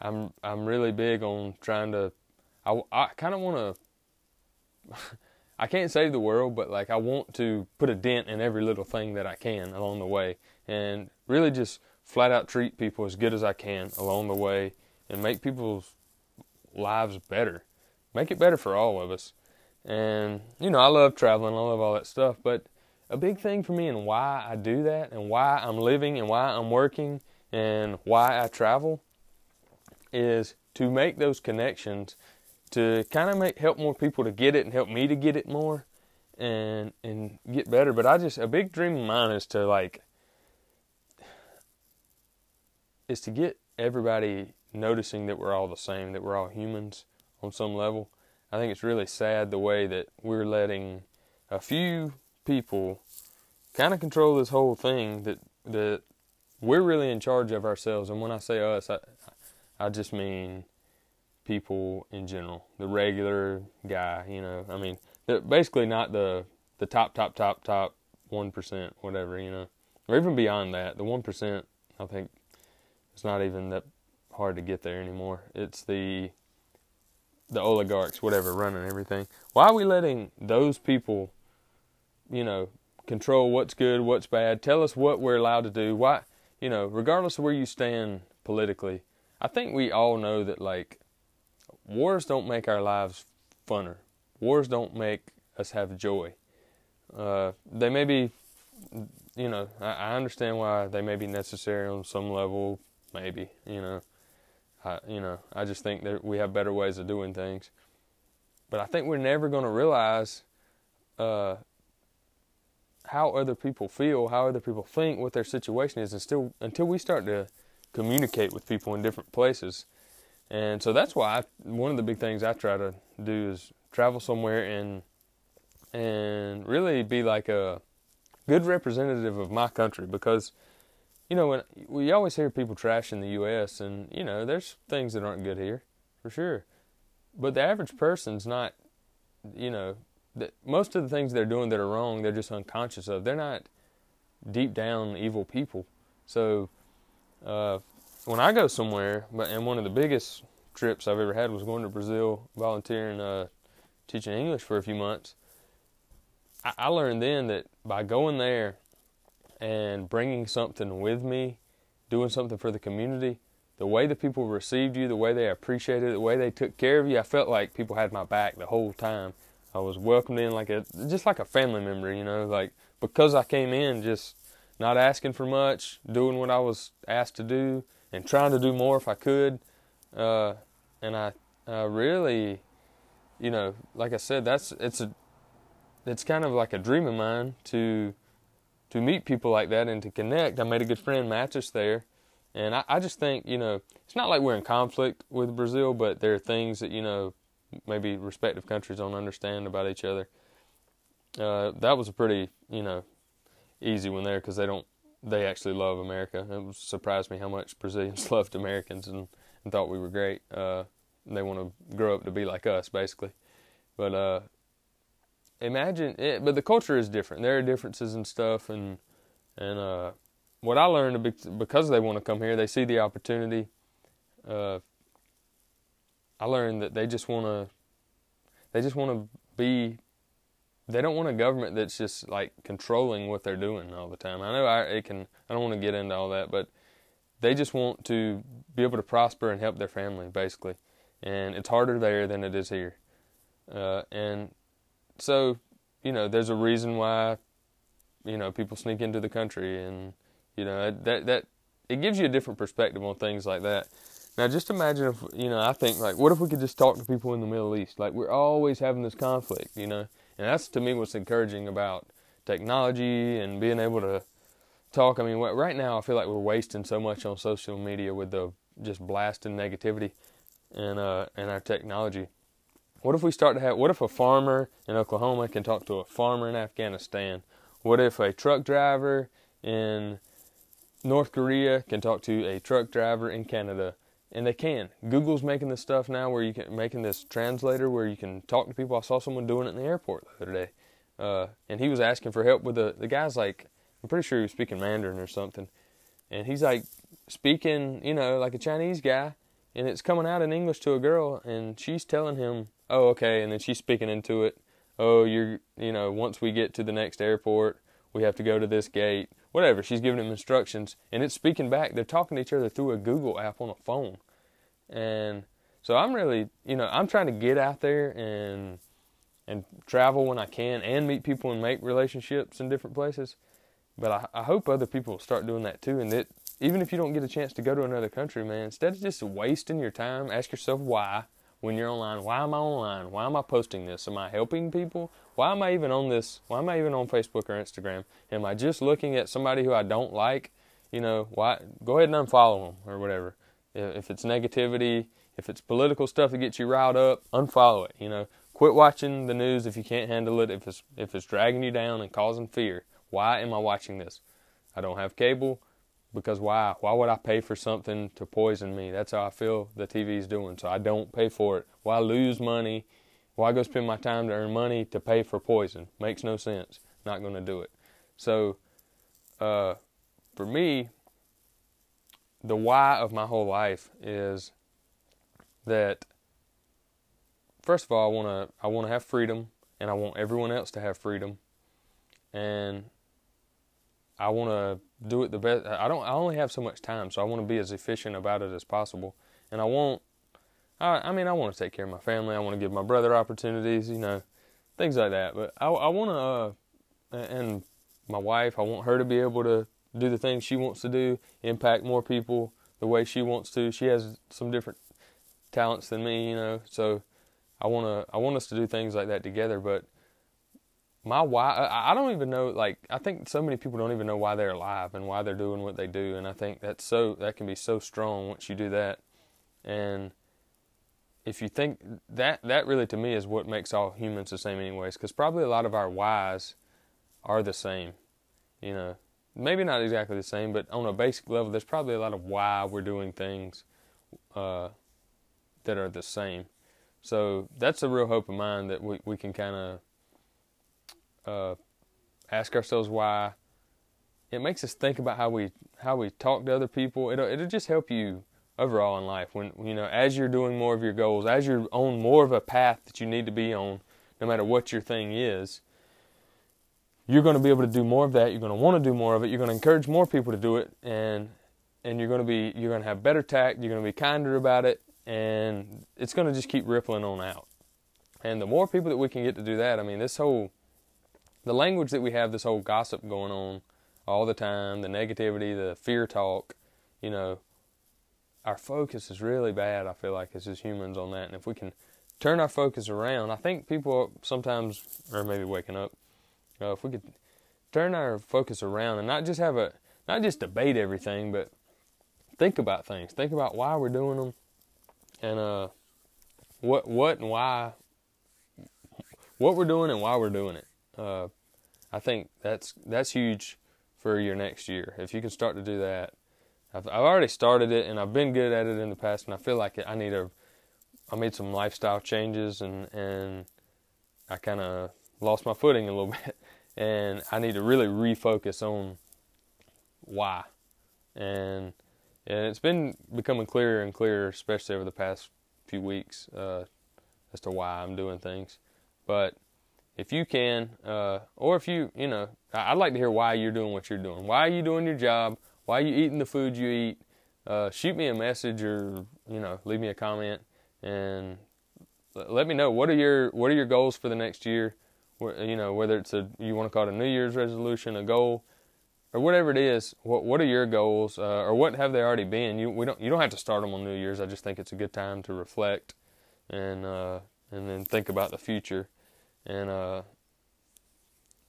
I'm I'm really big on trying to, I, I kind of want to, I can't save the world, but like I want to put a dent in every little thing that I can along the way, and really just flat out treat people as good as I can along the way, and make people's lives better. Make it better for all of us. And, you know, I love traveling. I love all that stuff. But a big thing for me and why I do that and why I'm living and why I'm working and why I travel is to make those connections, to kind of make help more people to get it and help me to get it more and and get better. But I just, a big dream of mine is to, like, is to get everybody noticing that we're all the same, that we're all humans on some level. I think it's really sad the way that we're letting a few people kind of control this whole thing, that that we're really in charge of ourselves. And when I say us, I, I just mean people in general, the regular guy, you know. I mean, they're basically not the, the top, top, top, top one percent, whatever, you know, or even beyond that. The one percent, I think, it's not even that hard to get there anymore. It's the the oligarchs, whatever, running everything. Why are we letting those people, you know, control what's good, what's bad, tell us what we're allowed to do? Why, you know, regardless of where you stand politically, I think we all know that, like, wars don't make our lives funner. Wars don't make us have joy. Uh, they may be, you know, I, I understand why they may be necessary on some level, maybe, you know. I, you know, I just think that we have better ways of doing things. But I think we're never going to realize uh, how other people feel, how other people think, what their situation is, and still, until we start to communicate with people in different places. And so that's why I, one of the big things I try to do is travel somewhere and and really be like a good representative of my country, because, you know, when we always hear people trash in the U S, and, you know, there's things that aren't good here, for sure. But the average person's not, you know, the, most of the things they're doing that are wrong, they're just unconscious of. They're not deep down evil people. So uh, when I go somewhere, and one of the biggest trips I've ever had was going to Brazil, volunteering, uh, teaching English for a few months, I, I learned then that by going there and bringing something with me, doing something for the community, the way the people received you, the way they appreciated it, the way they took care of you, I felt like people had my back the whole time. I was welcomed in like a, just like a family member, you know, like because I came in just not asking for much, doing what I was asked to do, and trying to do more if I could. Uh, and I, I really, you know, like I said, that's it's a, it's kind of like a dream of mine to, to meet people like that and to connect. I made a good friend, Mateus, there, and I, I just think, you know, it's not like we're in conflict with Brazil, but there are things that, you know, maybe respective countries don't understand about each other. Uh, that was a pretty, you know, easy one there, because they don't, they actually love America. It surprised me how much Brazilians loved Americans and, and thought we were great. Uh, they want to grow up to be like us, basically. But uh, imagine it. But the culture is different. There are differences and stuff. And and uh, what I learned, because they want to come here, they see the opportunity. Uh, I learned that they just want to. They just want to be. They don't want a government that's just like controlling what they're doing all the time. I know I it can. I don't want to get into all that, but they just want to be able to prosper and help their family, basically. And it's harder there than it is here. Uh, and so, you know, there's a reason why, you know, people sneak into the country, and you know that that it gives you a different perspective on things like that. Now, just imagine if, you know, I think, like, what if we could just talk to people in the Middle East? Like, we're always having this conflict, you know? And that's, to me, what's encouraging about technology and being able to talk. I mean, right now, I feel like we're wasting so much on social media with the just blasting negativity and, uh, and our technology. What if we start to have, what if a farmer in Oklahoma can talk to a farmer in Afghanistan? What if a truck driver in North Korea can talk to a truck driver in Canada? And they can. Google's making this stuff now where you can, making this translator where you can talk to people. I saw someone doing it in the airport the other day. Uh, and he was asking for help with the, the guy's like, I'm pretty sure he was speaking Mandarin or something. And he's like speaking, you know, like a Chinese guy. And it's coming out in English to a girl. And she's telling him, oh, okay. And then she's speaking into it. Oh, you're, you know, once we get to the next airport, we have to go to this gate. Whatever, she's giving him instructions, and it's speaking back. They're talking to each other through a Google app on a phone. And so I'm really, you know, I'm trying to get out there and and travel when I can and meet people and make relationships in different places. But I, I hope other people start doing that too. And that even if you don't get a chance to go to another country, man, instead of just wasting your time, ask yourself why when you're online. Why am I online? Why am I posting this? Am I helping people? Why am I even on this? Why am I even on Facebook or Instagram? Am I just looking at somebody who I don't like? You know, why? Go ahead and unfollow them or whatever. If it's negativity, if it's political stuff that gets you riled up, unfollow it. You know, quit watching the news if you can't handle it. If it's if it's dragging you down and causing fear, why am I watching this? I don't have cable because why? Why would I pay for something to poison me? That's how I feel the T V's doing. So I don't pay for it. Why lose money? Why go spend my time to earn money to pay for poison? Makes no sense. Not going to do it. So, uh, for me, the why of my whole life is that, first of all, I want to I want to have freedom, and I want everyone else to have freedom, and I want to do it the best. I don't. I only have so much time, so I want to be as efficient about it as possible, and I want. I mean, I want to take care of my family. I want to give my brother opportunities, you know, things like that. But I, I want to, uh, and my wife, I want her to be able to do the things she wants to do, impact more people the way she wants to. She has some different talents than me, you know. So I want to, I want us to do things like that together. But my why, I, I don't even know, like, I think so many people don't even know why they're alive and why they're doing what they do. And I think that's so, that can be so strong once you do that. And if you think that, that really to me is what makes all humans the same anyways, because probably a lot of our whys are the same, you know, maybe not exactly the same, but on a basic level, there's probably a lot of why we're doing things uh, that are the same. So that's a real hope of mine, that we, we can kind of uh, ask ourselves why. It makes us think about how we, how we talk to other people. It'll, it'll just help you overall in life, when, you know, as you're doing more of your goals, as you're on more of a path that you need to be on, no matter what your thing is, you're going to be able to do more of that. You're going to want to do more of it. You're going to encourage more people to do it, and and you're going to be you're going to have better tact. You're going to be kinder about it, and it's going to just keep rippling on out. And the more people that we can get to do that, I mean, this whole the language that we have, this whole gossip going on all the time, the negativity, the fear talk, you know, our focus is really bad, I feel like, as just humans on that. And if we can turn our focus around, I think people sometimes are maybe waking up. Uh, if we could turn our focus around and not just have a, not just debate everything, but think about things. Think about why we're doing them and uh, what, what and why, what we're doing and why we're doing it. Uh, I think that's that's huge for your next year. If you can start to do that, I've, I've already started it and I've been good at it in the past. And I feel like I need a, I made some lifestyle changes and and I kind of lost my footing a little bit. And I need to really refocus on why. And and it's been becoming clearer and clearer, especially over the past few weeks, uh, as to why I'm doing things. But if you can, uh, or if you, you know, I'd like to hear why you're doing what you're doing. Why are you doing your job? Why are you eating the food you eat? Uh, shoot me a message or, you know, leave me a comment and let me know what are your what are your goals for the next year. You know, whether it's a, you want to call it a New Year's resolution, a goal, or whatever it is. What what are your goals, uh, or what have they already been? You we don't you don't have to start them on New Year's. I just think it's a good time to reflect and uh, and then think about the future. And uh,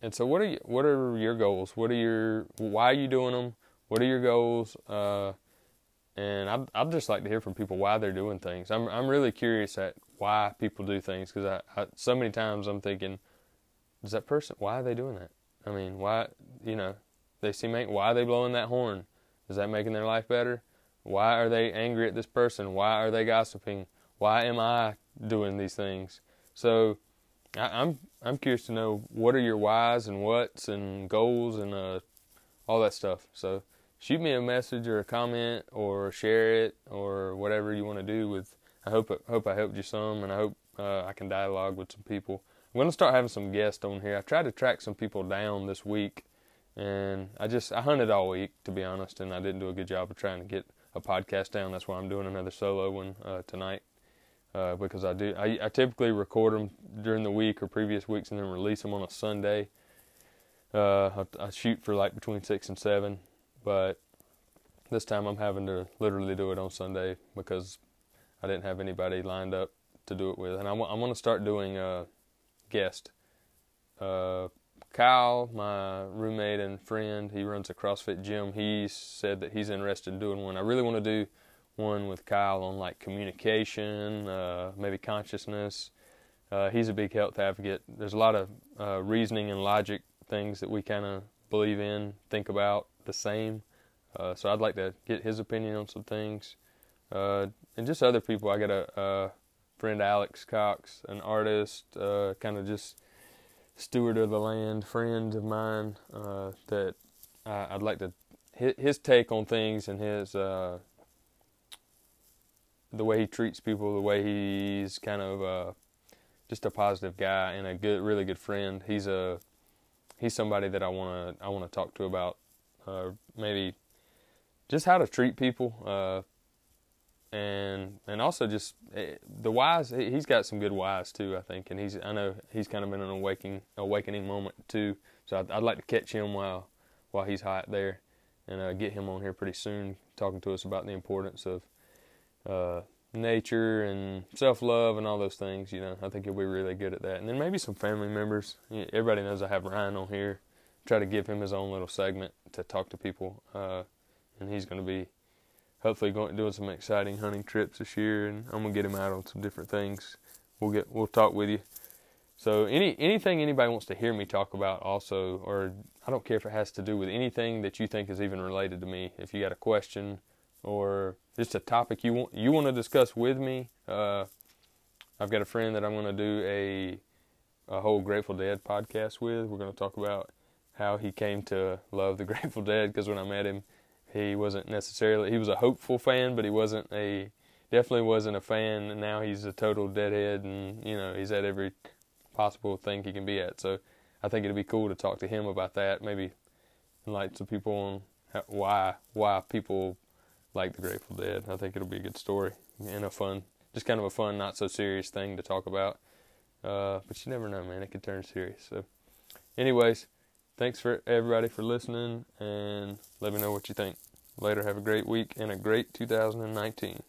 and so what are you, what are your goals? What are your why are you doing them? What are your goals? Uh, and I'd I'd just like to hear from people why they're doing things. I'm I'm really curious at why people do things because I, I so many times I'm thinking, is that person, why are they doing that? I mean, why you know they seem angry. Why are they blowing that horn? Is that making their life better? Why are they angry at this person? Why are they gossiping? Why am I doing these things? So. I, I'm I'm curious to know what are your whys and whats and goals and uh, all that stuff. So shoot me a message or a comment or share it or whatever you want to do with. I hope it, hope I helped you some and I hope uh, I can dialogue with some people. I'm gonna start having some guests on here. I tried to track some people down this week, and I just I hunted all week to be honest, and I didn't do a good job of trying to get a podcast down. That's why I'm doing another solo one uh, tonight. Uh, because I do, I, I typically record them during the week or previous weeks and then release them on a Sunday. Uh, I, I shoot for like between six and seven, but this time I'm having to literally do it on Sunday because I didn't have anybody lined up to do it with. And I'm, I'm going to start doing uh, guest. Uh, Kyle, my roommate and friend, he runs a CrossFit gym. He said that he's interested in doing one. I really want to do one with Kyle on like communication, uh, maybe consciousness. Uh, he's a big health advocate. There's a lot of uh, reasoning and logic things that we kind of believe in, think about the same. Uh, so I'd like to get his opinion on some things. Uh, and just other people. I got a, a friend, Alex Cox, an artist, uh, kind of just steward of the land, friend of mine, uh, that I, I'd like to, his, his take on things and his, uh, the way he treats people, the way he's kind of uh, just a positive guy and a good, really good friend. He's a he's somebody that I wanna I wanna talk to about uh, maybe just how to treat people, uh, and and also just the whys. He's got some good whys too, I think, and he's I know he's kind of been in an awakening awakening moment too. So I'd, I'd like to catch him while while he's hot there, and uh, get him on here pretty soon, talking to us about the importance of Uh, nature and self-love and all those things, you know. I think he'll be really good at that. And then maybe some family members. Everybody knows I have Ryan on here. Try to give him his own little segment to talk to people. Uh, and he's going to be hopefully going doing some exciting hunting trips this year. And I'm going to get him out on some different things. We'll get we'll talk with you. So any anything anybody wants to hear me talk about also, or I don't care if it has to do with anything that you think is even related to me. If you got a question, or just a topic you want you want to discuss with me. Uh, I've got a friend that I'm going to do a a whole Grateful Dead podcast with. We're going to talk about how he came to love the Grateful Dead, because when I met him, he wasn't necessarily, he was a hopeful fan, but he wasn't a, definitely wasn't a fan, and now he's a total deadhead, and you know, he's at every possible thing he can be at. So I think it'd be cool to talk to him about that, maybe enlighten some people on how, why why people like the Grateful Dead. I think it'll be a good story and a fun, just kind of a fun, not so serious thing to talk about. Uh, but you never know, man. It could turn serious. So anyways, thanks for everybody for listening, and let me know what you think. Later, have a great week and a great two thousand nineteen.